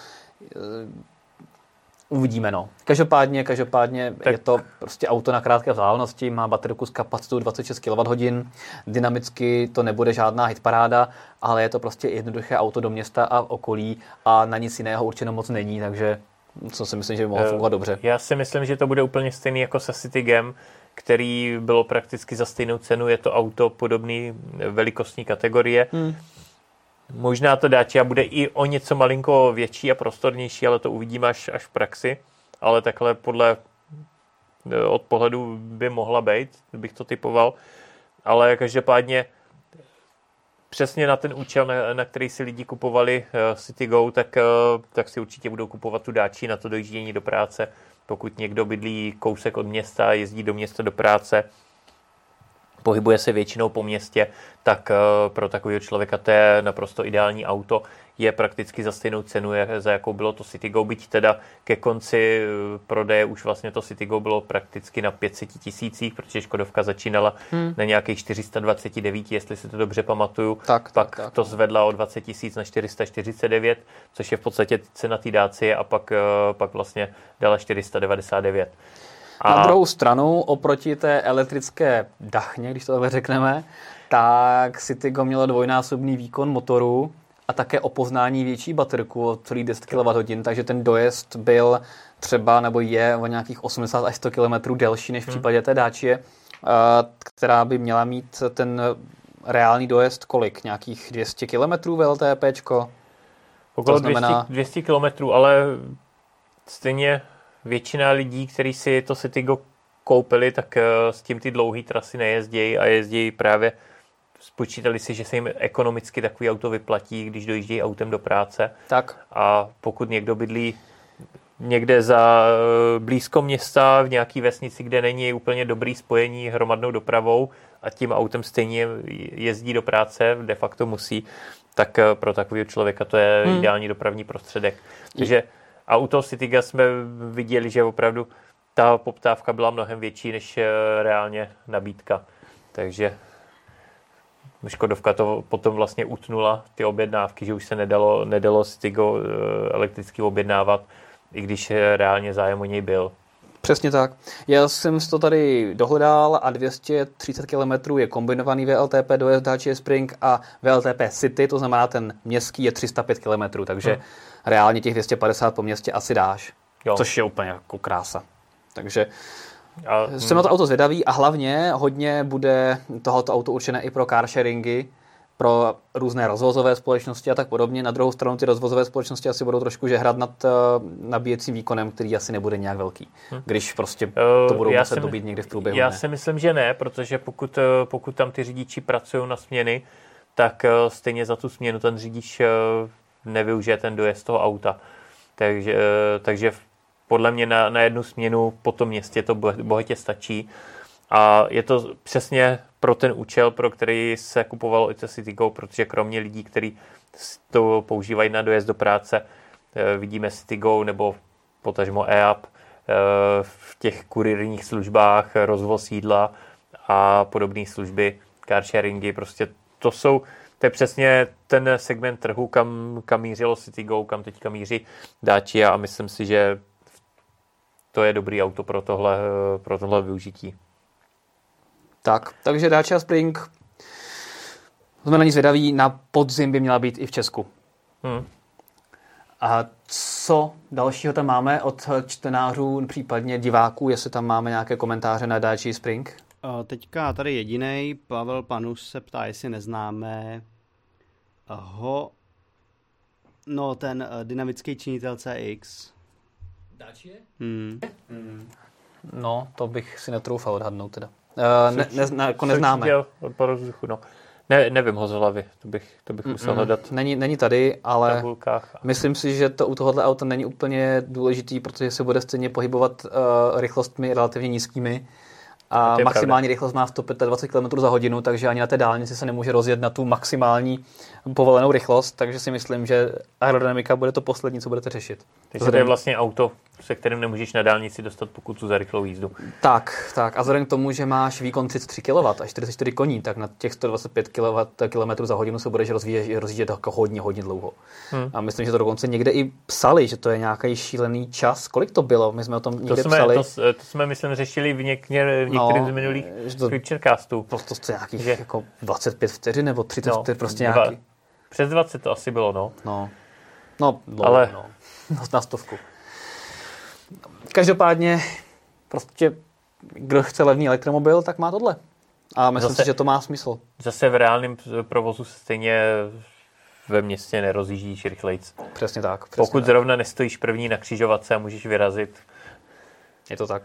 uvidíme, no. Každopádně tak je to prostě auto na krátké vzdálenosti, má baterku s kapacitou 26 kWh, dynamicky to nebude žádná hitparáda, ale je to prostě jednoduché auto do města a okolí a na nic jiného určeno moc není, takže co si myslím, že by mohlo fungovat dobře. Já si myslím, že to bude úplně stejný jako se Citygem, který bylo prakticky za stejnou cenu, je to auto podobné velikostní kategorie. Možná to Dacia bude i o něco malinko větší a prostornější, ale to uvidíme až v praxi. Ale takhle od pohledu by mohla být, bych to typoval. Ale každopádně přesně na ten účel, na který si lidi kupovali Citigo, tak si určitě budou kupovat tu Dacia na to dojíždění do práce. Pokud někdo bydlí kousek od města, jezdí do města do práce, pohybuje se většinou po městě, tak pro takového člověka to je naprosto ideální auto. Je prakticky za stejnou cenu, za jakou bylo to Citigo, byť teda ke konci prodeje už vlastně to Citigo bylo prakticky na 500 000, protože Škodovka začínala na nějakých 429, jestli si to dobře pamatuju. Tak. To zvedla o 20 000 na 449, což je v podstatě cena té Dacie a pak vlastně dala 499. Na druhou stranu, oproti té elektrické dachně, když to takhle řekneme, tak Citigo mělo dvojnásobný výkon motoru a také o poznání větší baterku o celých 10 kWh, takže ten dojezd byl třeba nebo je o nějakých 80 až 100 km delší než v případě té Dacie, která by měla mít ten reálný dojezd kolik? Nějakých 200 km VLTPčko? Okolo 200 km, ale stejně většina lidí, kteří si to Citigo koupili, tak s tím ty dlouhé trasy nejezdějí a jezdí právě, spočítali si, že se jim ekonomicky takový auto vyplatí, když dojíždějí autem do práce. Tak. A pokud někdo bydlí někde za blízko města, v nějaké vesnici, kde není úplně dobrý spojení hromadnou dopravou a tím autem stejně jezdí do práce, de facto musí, tak pro takového člověka to je ideální dopravní prostředek. Takže a u toho Citiga jsme viděli, že opravdu ta poptávka byla mnohem větší než reálně nabídka. Takže Škodovka to potom vlastně utnula, ty objednávky, že už se nedalo Citigo elektricky objednávat, i když reálně zájem o něj byl. Přesně tak. Já jsem to tady dohledal a 230 km je kombinovaný VLTP dojezd Dacia Spring a VLTP City, to znamená ten městský je 305 km, takže reálně těch 250 po městě asi dáš, jo. Což je úplně jako krása. Takže jsem na to auto zvědavý a hlavně hodně bude tohoto auto určené i pro carsharingy, pro různé rozvozové společnosti a tak podobně. Na druhou stranu ty rozvozové společnosti asi budou trošku žehrat nad nabíjecím výkonem, který asi nebude nějak velký, když prostě to budou muset dobít někdy v průběhu. Já si myslím, že ne, protože pokud tam ty řidiči pracují na směny, tak stejně za tu směnu ten řidič nevyužije ten dojezd toho auta. Takže podle mě na jednu směnu po tom městě to bohatě stačí. A je to přesně pro ten účel, pro který se kupovalo i to Citigo, protože kromě lidí, kteří to používají na dojezd do práce, vidíme Citigo nebo potažmo e-app v těch kurýrních službách, rozvoz jídla a podobné služby, car sharingy, prostě to jsou To je přesně ten segment trhu, kam mířilo CityGo, kam teďka míří Dacia a myslím si, že to je dobrý auto pro tohle využití. Tak, takže Dacia Spring, jsme na ní zvědaví, na podzim by měla být i v Česku. A co dalšího tam máme od čtenářů, případně diváků, jestli tam máme nějaké komentáře na Dacia Spring? Teďka tady jedinej, Pavel Panuš se ptá, jestli neznáme ho, no ten dynamický činitel CX. Dacia? No, to bych si netroufal odhadnout teda. Neznáme. Nevím ho z hlavy, to bych musel hledat. Není tady, ale myslím si, že to u tohohle auta není úplně důležitý, protože se bude stejně pohybovat rychlostmi relativně nízkými a maximální rychlost má 125 km za hodinu, takže ani na té dálnici se nemůže rozjet na tu maximální povolenou rychlost, takže si myslím, že aerodynamika bude to poslední, co budete řešit. Takže to je vlastně auto, se kterým nemůžeš na dálnici dostat pokutu za rychlou jízdu. Tak. A vzhledem k tomu, že máš výkon 33 kW a 44 koní, tak na těch 125 km za hodinu se budeš rozjíždět jako hodně dlouho. A myslím, že to dokonce někde i psali, že to je nějaký šílený čas. Kolik to bylo? My jsme o tom někde psali. To jsme, myslím, řešili v některých z minulých Twitchercastů. To je nějakých jako 25 vteřin nebo 30 vteřin, prostě nějaký. Přes 20 to asi bylo, No, dlouho. Na stovku. Každopádně, prostě, kdo chce levný elektromobil, tak má tohle. A myslím si, že to má smysl. Zase v reálném provozu stejně ve městě nerozjíždíš rychlejc. Přesně tak. Pokud zrovna nestojíš první na křižovatce a můžeš vyrazit. Je to tak.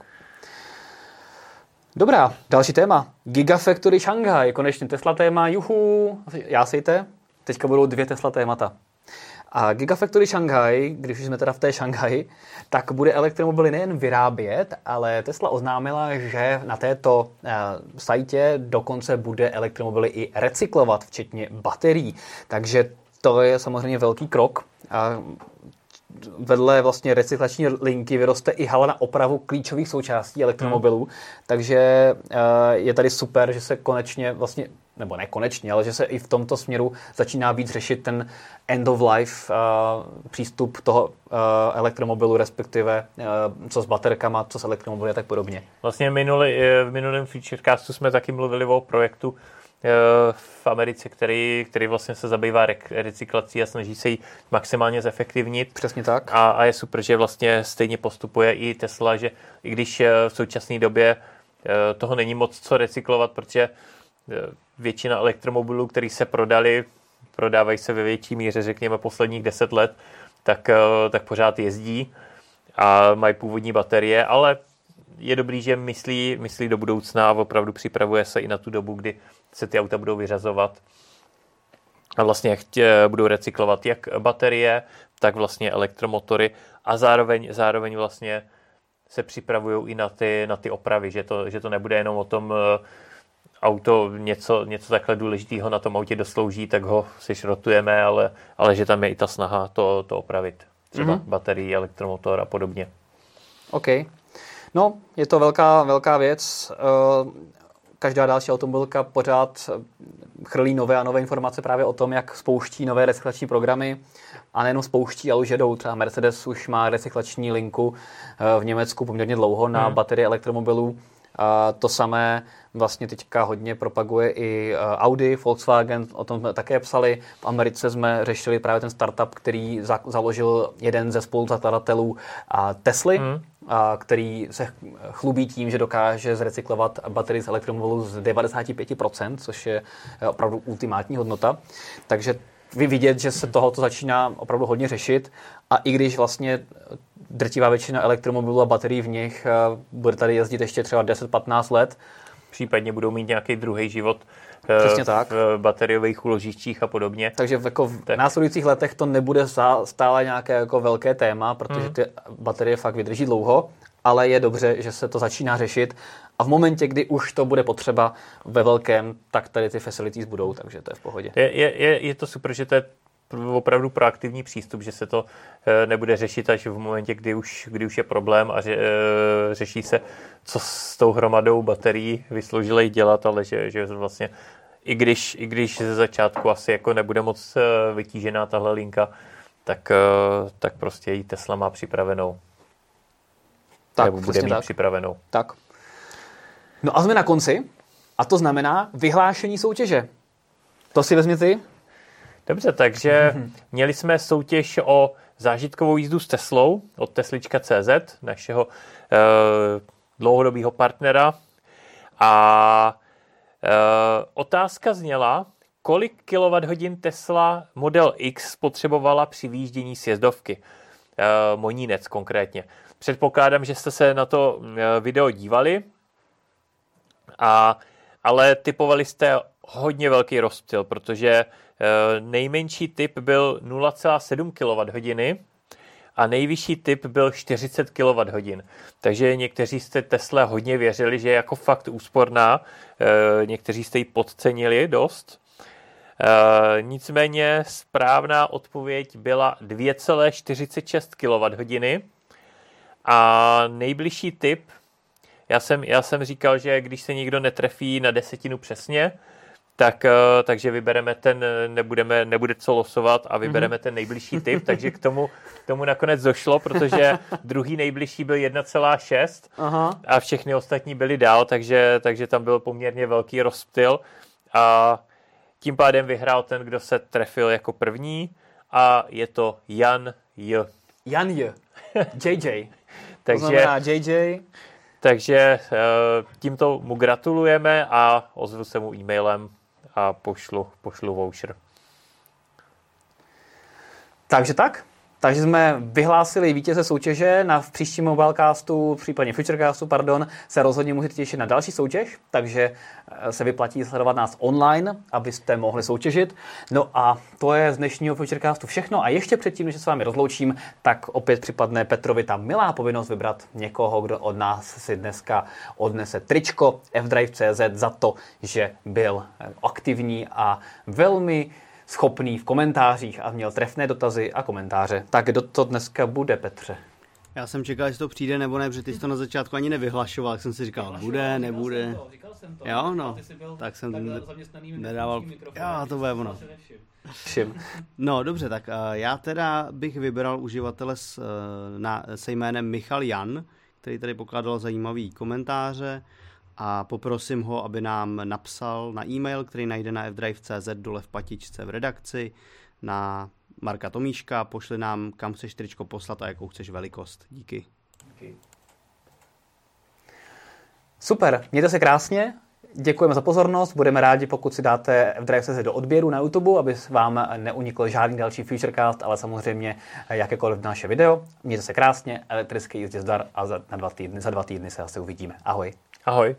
Dobrá, další téma. Gigafactory Shanghai, konečně Tesla téma, juhu, jásejte. Teďka budou 2 Tesla témata. A Gigafactory Shanghai, když jsme teda v té Šanghaji, tak bude elektromobily nejen vyrábět, ale Tesla oznámila, že na této sajtě dokonce bude elektromobily i recyklovat, včetně baterií. Takže to je samozřejmě velký krok. A vedle vlastně recyklační linky vyroste i hala na opravu klíčových součástí elektromobilů. Takže je tady super, že se konečně vlastně, nebo ne konečně, ale že se i v tomto směru začíná víc řešit ten end of life přístup toho elektromobilu, respektive co s baterkama, co s elektromobily a tak podobně. Vlastně v minulém featurecastu jsme taky mluvili o projektu v Americe, který vlastně se zabývá recyklací a snaží se ji maximálně zefektivnit. Přesně tak. A je super, že vlastně stejně postupuje i Tesla, že i když v současné době toho není moc co recyklovat, protože většina elektromobilů, který se prodávají se ve větší míře, řekněme, posledních 10 let, tak pořád jezdí a mají původní baterie, ale je dobrý, že myslí do budoucna a opravdu připravuje se i na tu dobu, kdy se ty auta budou vyřazovat a vlastně budou recyklovat jak baterie, tak vlastně elektromotory a zároveň vlastně se připravují i na ty opravy, že to nebude jenom o tom auto něco takhle důležitého na tom autě doslouží, tak ho si šrotujeme, ale že tam je i ta snaha to opravit. Třeba baterii, elektromotor a podobně. OK. No, je to velká věc. Každá další automobilka pořád chrlí nové a nové informace právě o tom, jak spouští nové recyklační programy. A nejenom spouští, ale už jedou. Třeba Mercedes už má recyklační linku v Německu poměrně dlouho na baterie elektromobilů. A to samé vlastně teďka hodně propaguje i Audi, Volkswagen, o tom jsme také psali. V Americe jsme řešili právě ten startup, který založil jeden ze spoluzakladatelů Tesly, který se chlubí tím, že dokáže zrecyklovat baterii z elektromobilů z 95%, což je opravdu ultimátní hodnota. Takže vidět, že se tohoto začíná opravdu hodně řešit a i když vlastně drtivá většina elektromobilů a baterií v nich bude tady jezdit ještě třeba 10-15 let. Případně budou mít nějaký druhý život v bateriových uložištích a podobně. Takže v následujících letech to nebude stále nějaké jako velké téma, protože ty baterie fakt vydrží dlouho, ale je dobře, že se to začíná řešit a v momentě, kdy už to bude potřeba ve velkém, tak tady ty facilities budou, takže to je v pohodě. Je to super, že to je opravdu proaktivní přístup, že se to nebude řešit až v momentě, kdy už je problém a řeší se, co s tou hromadou baterií vysloužilej dělat, ale že vlastně i když ze začátku asi jako nebude moc vytížená tahle linka, tak prostě ji Tesla má připravenou. Tak, nebo bude mít tak připravenou. Tak. No a jsme na konci. A to znamená vyhlášení soutěže. To si vezmi ty. Dobře, takže měli jsme soutěž o zážitkovou jízdu s Teslou od Teslička.cz, našeho dlouhodobého partnera. A otázka zněla, kolik kilowatthodin Tesla Model X potřebovala při výjíždění sjezdovky. Monínec konkrétně. Předpokládám, že jste se na to video dívali, ale typovali jste hodně velký rozptyl, protože nejmenší typ byl 0,7 kWh a nejvyšší typ byl 40 kWh. Takže někteří jste Tesla hodně věřili, že je jako fakt úsporná, někteří jste ji podcenili dost. Nicméně správná odpověď byla 2,46 kWh a nejbližší typ, já jsem říkal, že když se nikdo netrefí na desetinu přesně, takže vybereme ten, nebude co losovat a vybereme ten nejbližší typ, takže k tomu nakonec došlo, protože druhý nejbližší byl 1,6 a všechny ostatní byly dál, takže tam byl poměrně velký rozptyl a tím pádem vyhrál ten, kdo se trefil jako první, a je to Jan J. Jan J. JJ. To znamená JJ. Takže tímto mu gratulujeme a ozvu se mu e-mailem a pošlu voucher. Takže jsme vyhlásili vítěze soutěže. V příštím Mobilecastu, případně Futurecastu, se rozhodně můžete těšit na další soutěž, takže se vyplatí sledovat nás online, abyste mohli soutěžit. No a to je z dnešního Futurecastu všechno. A ještě předtím, než se s vámi rozloučím, tak opět připadne Petrovi ta milá povinnost vybrat někoho, kdo od nás si dneska odnese tričko fdrive.cz za to, že byl aktivní a velmi schopný v komentářích a měl trefné dotazy a komentáře. Tak kdo to dneska bude, Petře? Já jsem čekal, jestli to přijde nebo ne, protože ty jsi to na začátku ani nevyhlašoval, tak jsem si říkal, bude, nebude. Říkal jsem to. Jo, no, tak jsem nedával. Já to bude ono. No, dobře, tak já teda bych vybral uživatele se jménem Michal Jan, který tady pokládal zajímavý komentáře, a poprosím ho, aby nám napsal na e-mail, který najde na fdrive.cz dole v patičce v redakci, na Marka Tomíška, pošli nám, kam chceš tričko poslat a jakou chceš velikost. Díky. Díky. Super, mějte se krásně, děkujeme za pozornost, budeme rádi, pokud si dáte fdrive.cz do odběru na YouTube, aby vám neunikl žádný další Futurecast, ale samozřejmě jakékoliv naše video. Mějte se krásně, elektrické jízdě zdar a za dva týdny se asi uvidíme. Ahoj. Ahoj.